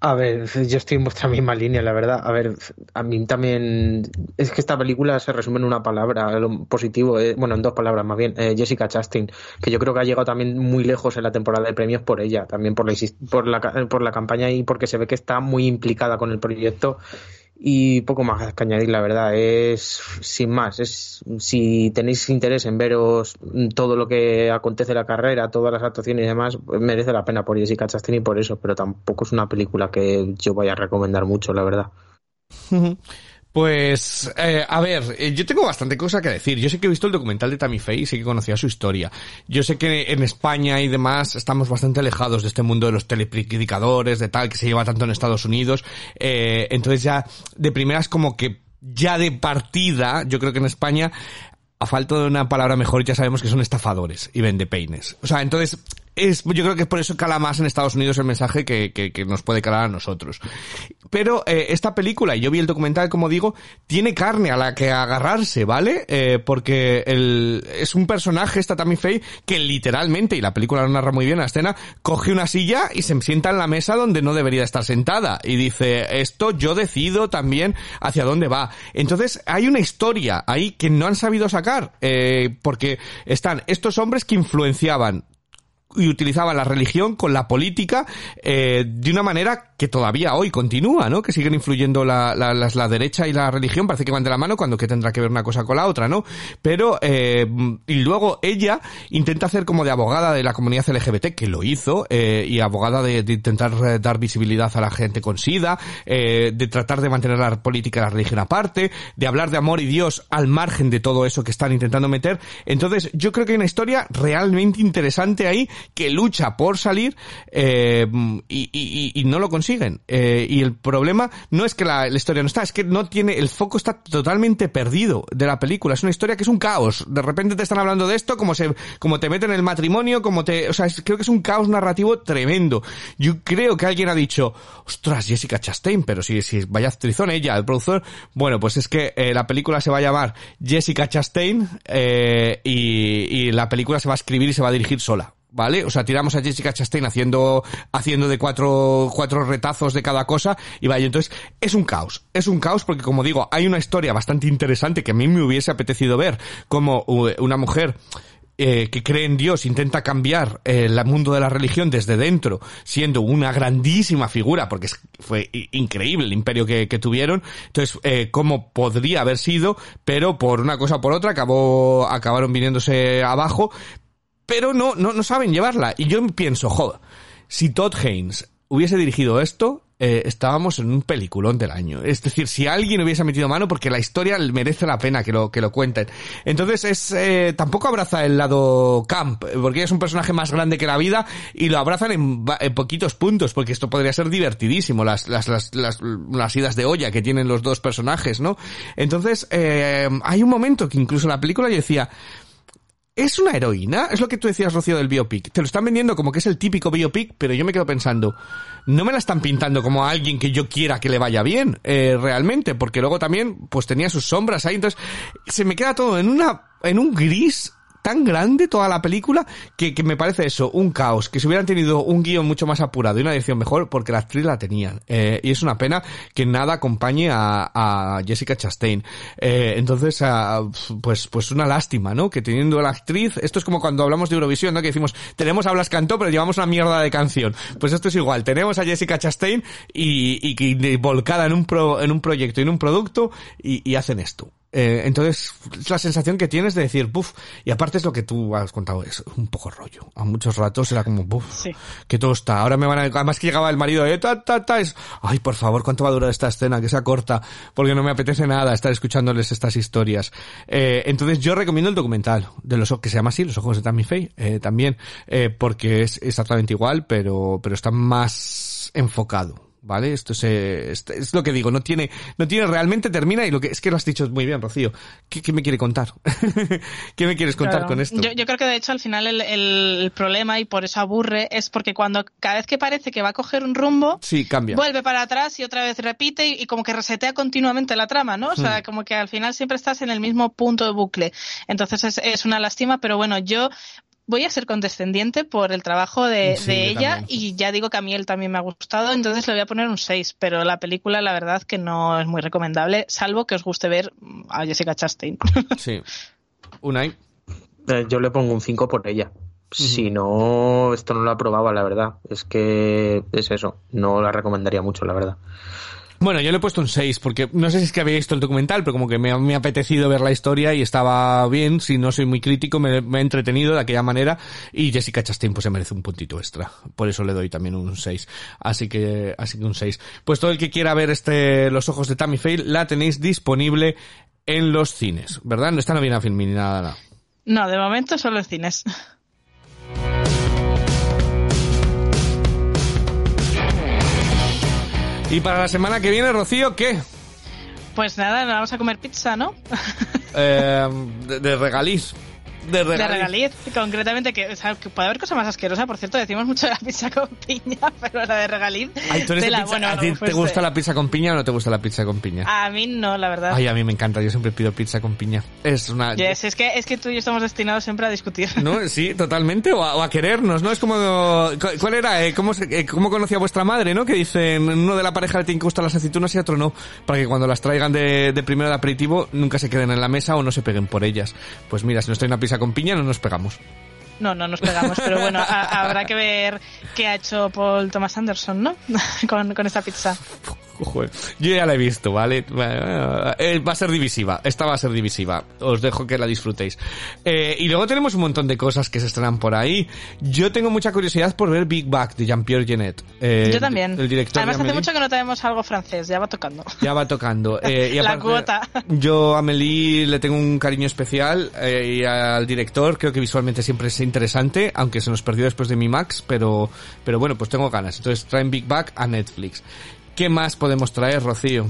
A ver, yo estoy en vuestra misma línea, la verdad. A ver, a mí también... Es que esta película se resume en una palabra, lo positivo, bueno, en dos palabras más bien, Jessica Chastain, que yo creo que ha llegado también muy lejos en la temporada de premios por ella, también por la campaña, y porque se ve que está muy implicada con el proyecto. Y poco más que añadir, la verdad, es sin más. Si tenéis interés en veros todo lo que acontece en la carrera, todas las actuaciones y demás, merece la pena por Jessica Chastain y por eso, pero tampoco es una película que yo vaya a recomendar mucho, la verdad. Pues, a ver, yo tengo bastante cosa que decir. Yo sé que he visto el documental de Tammy Faye y sé que conocía su historia. Yo sé que en España y demás estamos bastante alejados de este mundo de los telepredicadores, de tal, que se lleva tanto en Estados Unidos. Entonces ya, de primeras como que ya de partida, yo creo que en España, a falta de una palabra mejor, ya sabemos que son estafadores y vendepeines. O sea, entonces... yo creo que por eso cala más en Estados Unidos el mensaje que nos puede calar a nosotros. Pero esta película, y yo vi el documental, como digo, tiene carne a la que agarrarse, ¿vale? Porque es un personaje, esta Tammy Faye, que literalmente, y la película lo narra muy bien la escena, coge una silla y se sienta en la mesa donde no debería estar sentada. Y dice, esto yo decido también hacia dónde va. Entonces, hay una historia ahí que no han sabido sacar. Porque están estos hombres que influenciaban y utilizaban la religión con la política de una manera que todavía hoy continúa, ¿no? Que siguen influyendo la derecha y la religión, parece que van de la mano cuando que tendrá que ver una cosa con la otra, ¿no? Pero, y luego ella intenta hacer como de abogada de la comunidad LGBT, que lo hizo, y abogada de intentar dar visibilidad a la gente con SIDA, de tratar de mantener la política y la religión aparte, de hablar de amor y Dios al margen de todo eso que están intentando meter. Entonces, yo creo que hay una historia realmente interesante ahí que lucha por salir y no lo consiguen. Y el problema no es que la historia no está, es que no tiene, el foco está totalmente perdido de la película. Es una historia que es un caos. De repente te están hablando de esto, como te meten en el matrimonio, o sea, creo que es un caos narrativo tremendo. Yo creo que alguien ha dicho, ostras, Jessica Chastain, pero si vaya actrizón ella, el productor. Bueno, pues es que la película se va a llamar Jessica Chastain y la película se va a escribir y se va a dirigir sola. ¿Vale? O sea, tiramos a Jessica Chastain haciendo de cuatro retazos de cada cosa y vaya, entonces es un caos porque, como digo, hay una historia bastante interesante que a mí me hubiese apetecido ver, como una mujer que cree en Dios intenta cambiar el mundo de la religión desde dentro, siendo una grandísima figura, porque fue increíble el imperio que tuvieron. Entonces, como podría haber sido, pero por una cosa o por otra acabaron viniéndose abajo. Pero no saben llevarla. Y yo pienso, joder, si Todd Haynes hubiese dirigido esto, estábamos en un peliculón del año. Es decir, si alguien hubiese metido mano, porque la historia merece la pena que lo cuenten. Entonces tampoco abraza el lado camp, porque es un personaje más grande que la vida y lo abrazan en poquitos puntos, porque esto podría ser divertidísimo, las idas de olla que tienen los dos personajes, ¿no? Entonces hay un momento que incluso en la película yo decía... ¿Es una heroína? Es lo que tú decías, Rocío, del biopic. Te lo están vendiendo como que es el típico biopic, pero yo me quedo pensando, no me la están pintando como a alguien que yo quiera que le vaya bien, realmente, porque luego también pues tenía sus sombras ahí. Entonces se me queda todo en un gris tan grande toda la película que me parece eso, un caos, que si hubieran tenido un guión mucho más apurado y una dirección mejor, porque la actriz la tenían, y es una pena que nada acompañe a Jessica Chastain, entonces pues una lástima, ¿no? Que teniendo a la actriz, esto es como cuando hablamos de Eurovisión, ¿no? Que decimos, tenemos a Blas Cantó pero llevamos una mierda de canción, pues esto es igual, tenemos a Jessica Chastain y volcada en un proyecto y en un producto y hacen esto. Entonces, la sensación que tienes de decir, ¡buf! Y aparte es lo que tú has contado, es un poco rollo. A muchos ratos era como, ¡buf! Sí. Que todo está. Ahora me van a... Además que llegaba el marido, es... ¡Ay, por favor! ¿Cuánto va a durar esta escena? Que sea corta. Porque no me apetece nada estar escuchándoles estas historias. Entonces, yo recomiendo el documental de los que se llama así, Los ojos de Tammy Faye, también. Porque es exactamente igual, pero está más enfocado. ¿Vale? Esto es lo que digo, no tiene realmente, termina, y lo que es que lo has dicho muy bien, Rocío. ¿Qué me quiere contar? ¿Qué me quieres contar, claro, con esto? Yo creo que de hecho al final el problema, y por eso aburre, es porque cada vez que parece que va a coger un rumbo, sí, cambia, vuelve para atrás y otra vez repite y como que resetea continuamente la trama, ¿no? O sea, como que al final siempre estás en el mismo punto de bucle. Entonces es una lástima, pero bueno, yo voy a ser condescendiente por el trabajo de ella también. Y ya digo que a mí él también me ha gustado, entonces le voy a poner un 6, pero la película la verdad que no es muy recomendable, salvo que os guste ver a Jessica Chastain. Sí. Unai. Yo le pongo un 5 por ella. Si no, esto no lo aprobaba, la verdad. Es que es eso, no la recomendaría mucho, la verdad. Bueno, yo le he puesto un 6, porque no sé si es que había visto el documental, pero como que me ha apetecido ver la historia y estaba bien, si no soy muy crítico, me he entretenido de aquella manera, y Jessica Chastain pues se merece un puntito extra, por eso le doy también un 6, así que un 6. Pues todo el que quiera ver Los ojos de Tammy Faye, la tenéis disponible en los cines, ¿verdad? No está bien a film ni nada. No, de momento solo en cines. Y para la semana que viene, Rocío, ¿qué? Pues nada, nos vamos a comer pizza, ¿no? De regaliz. Concretamente, que, o sea, que puede haber cosa más asquerosa, por cierto, decimos mucho de la pizza con piña, pero la de regaliz... Ay, ¿tú eres de la, pizza? Bueno, ¿a ti te gusta la pizza con piña o no te gusta la pizza con piña? A mí no, la verdad. Ay, a mí me encanta, yo siempre pido pizza con piña. Es una... Yes, es que tú y yo estamos destinados siempre a discutir. No, sí, totalmente, o a querernos, ¿no? Es como... ¿Cuál era? ¿Cómo conocía vuestra madre, no? Que dicen, uno de la pareja le tiene que gustar las aceitunas y otro no, para que cuando las traigan de primero de aperitivo nunca se queden en la mesa o no se peguen por ellas. Pues mira, si no estoy en una pizza con piña no nos pegamos. No nos pegamos, pero bueno, habrá que ver qué ha hecho Paul Thomas Anderson, ¿no? con esta pizza. Joder, yo ya la he visto, ¿vale? Va a ser divisiva, esta va a ser divisiva. Os dejo que la disfrutéis. Y luego tenemos un montón de cosas que se estrenan por ahí. Yo tengo mucha curiosidad por ver Big Bang de Jean-Pierre Jeunet. Yo también. El director. Además, hace mucho que no tenemos algo francés, ya va tocando. Y la aparte, cuota. Yo a Amélie le tengo un cariño especial y al director, creo que visualmente siempre es interesante, aunque se nos perdió después de Mi Max, pero bueno, pues tengo ganas. Entonces traen Big Bang a Netflix. ¿Qué más podemos traer, Rocío?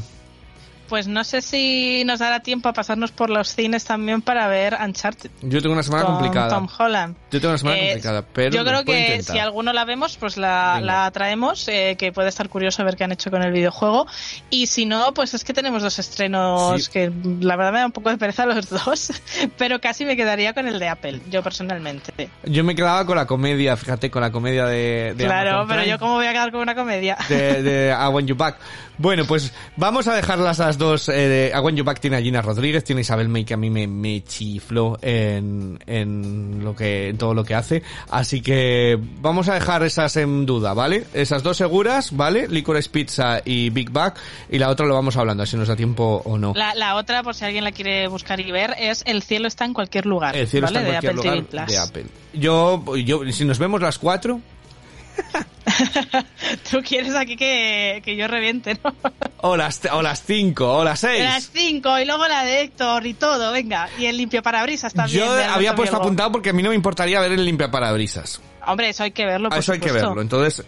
Pues no sé si nos dará tiempo a pasarnos por los cines también para ver Uncharted. Yo tengo una semana complicada. Tom Holland. Yo tengo una semana complicada, pero yo creo que intentar. Si alguno la vemos, pues la traemos, que puede estar curioso ver qué han hecho con el videojuego. Y si no, pues es que tenemos dos estrenos, sí, que la verdad me da un poco de pereza los dos, pero casi me quedaría con el de Apple, yo personalmente. Yo me quedaba con la comedia, fíjate, con la comedia de claro, Amazon pero Prime. Yo cómo voy a quedar con una comedia. De I Want You Back. Bueno, pues vamos a dejarlas a las dos. A When You Back tiene a Gina Rodríguez, tiene a Isabel May, que a mí me chifló en todo lo que hace. Así que vamos a dejar esas en duda, ¿vale? Esas dos seguras, ¿vale? Licorice Pizza y Big Bang. Y la otra lo vamos hablando, si nos da tiempo o no. La otra, por si alguien la quiere buscar y ver, es El cielo está en cualquier lugar. El cielo, ¿vale? Está en cualquier lugar de Apple. Yo, si nos vemos las 4... Tú quieres aquí que yo reviente, ¿no? O las 5, o las 6. Las 5, y luego la de Héctor y todo, venga. Y el Limpiaparabrisas también. Yo había puesto apuntado porque a mí no me importaría ver el Limpiaparabrisas. Hombre, eso hay que verlo, por supuesto. Eso hay que verlo. Entonces,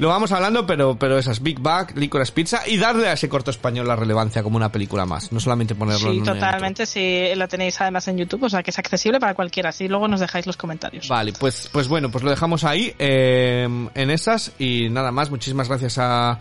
lo vamos hablando, pero esas Big Bang, Licorice Pizza, y darle a ese corto español la relevancia como una película más. No solamente ponerlo en un... Sí, totalmente. Si lo tenéis además en YouTube, o sea, que es accesible para cualquiera. Así luego nos dejáis los comentarios. Vale, pues bueno, pues lo dejamos ahí, en esas. Y nada más, muchísimas gracias a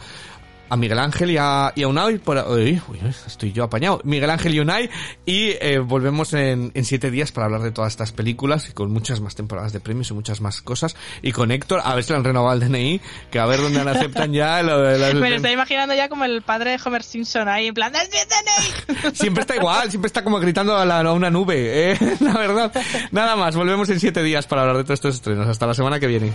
Miguel Ángel y a Unai por... Uy, estoy yo apañado. Miguel Ángel y Unai, y volvemos en 7 días para hablar de todas estas películas y con muchas más temporadas de premios y muchas más cosas, y con Héctor, a ver si le han renovado el DNI, que a ver dónde le aceptan ya me lo estoy imaginando ya como el padre de Homer Simpson ahí en plan ¡el DNI! Siempre está igual, siempre está como gritando a una nube, la verdad. Nada más, volvemos en 7 días para hablar de todos estos estrenos. Hasta la semana que viene.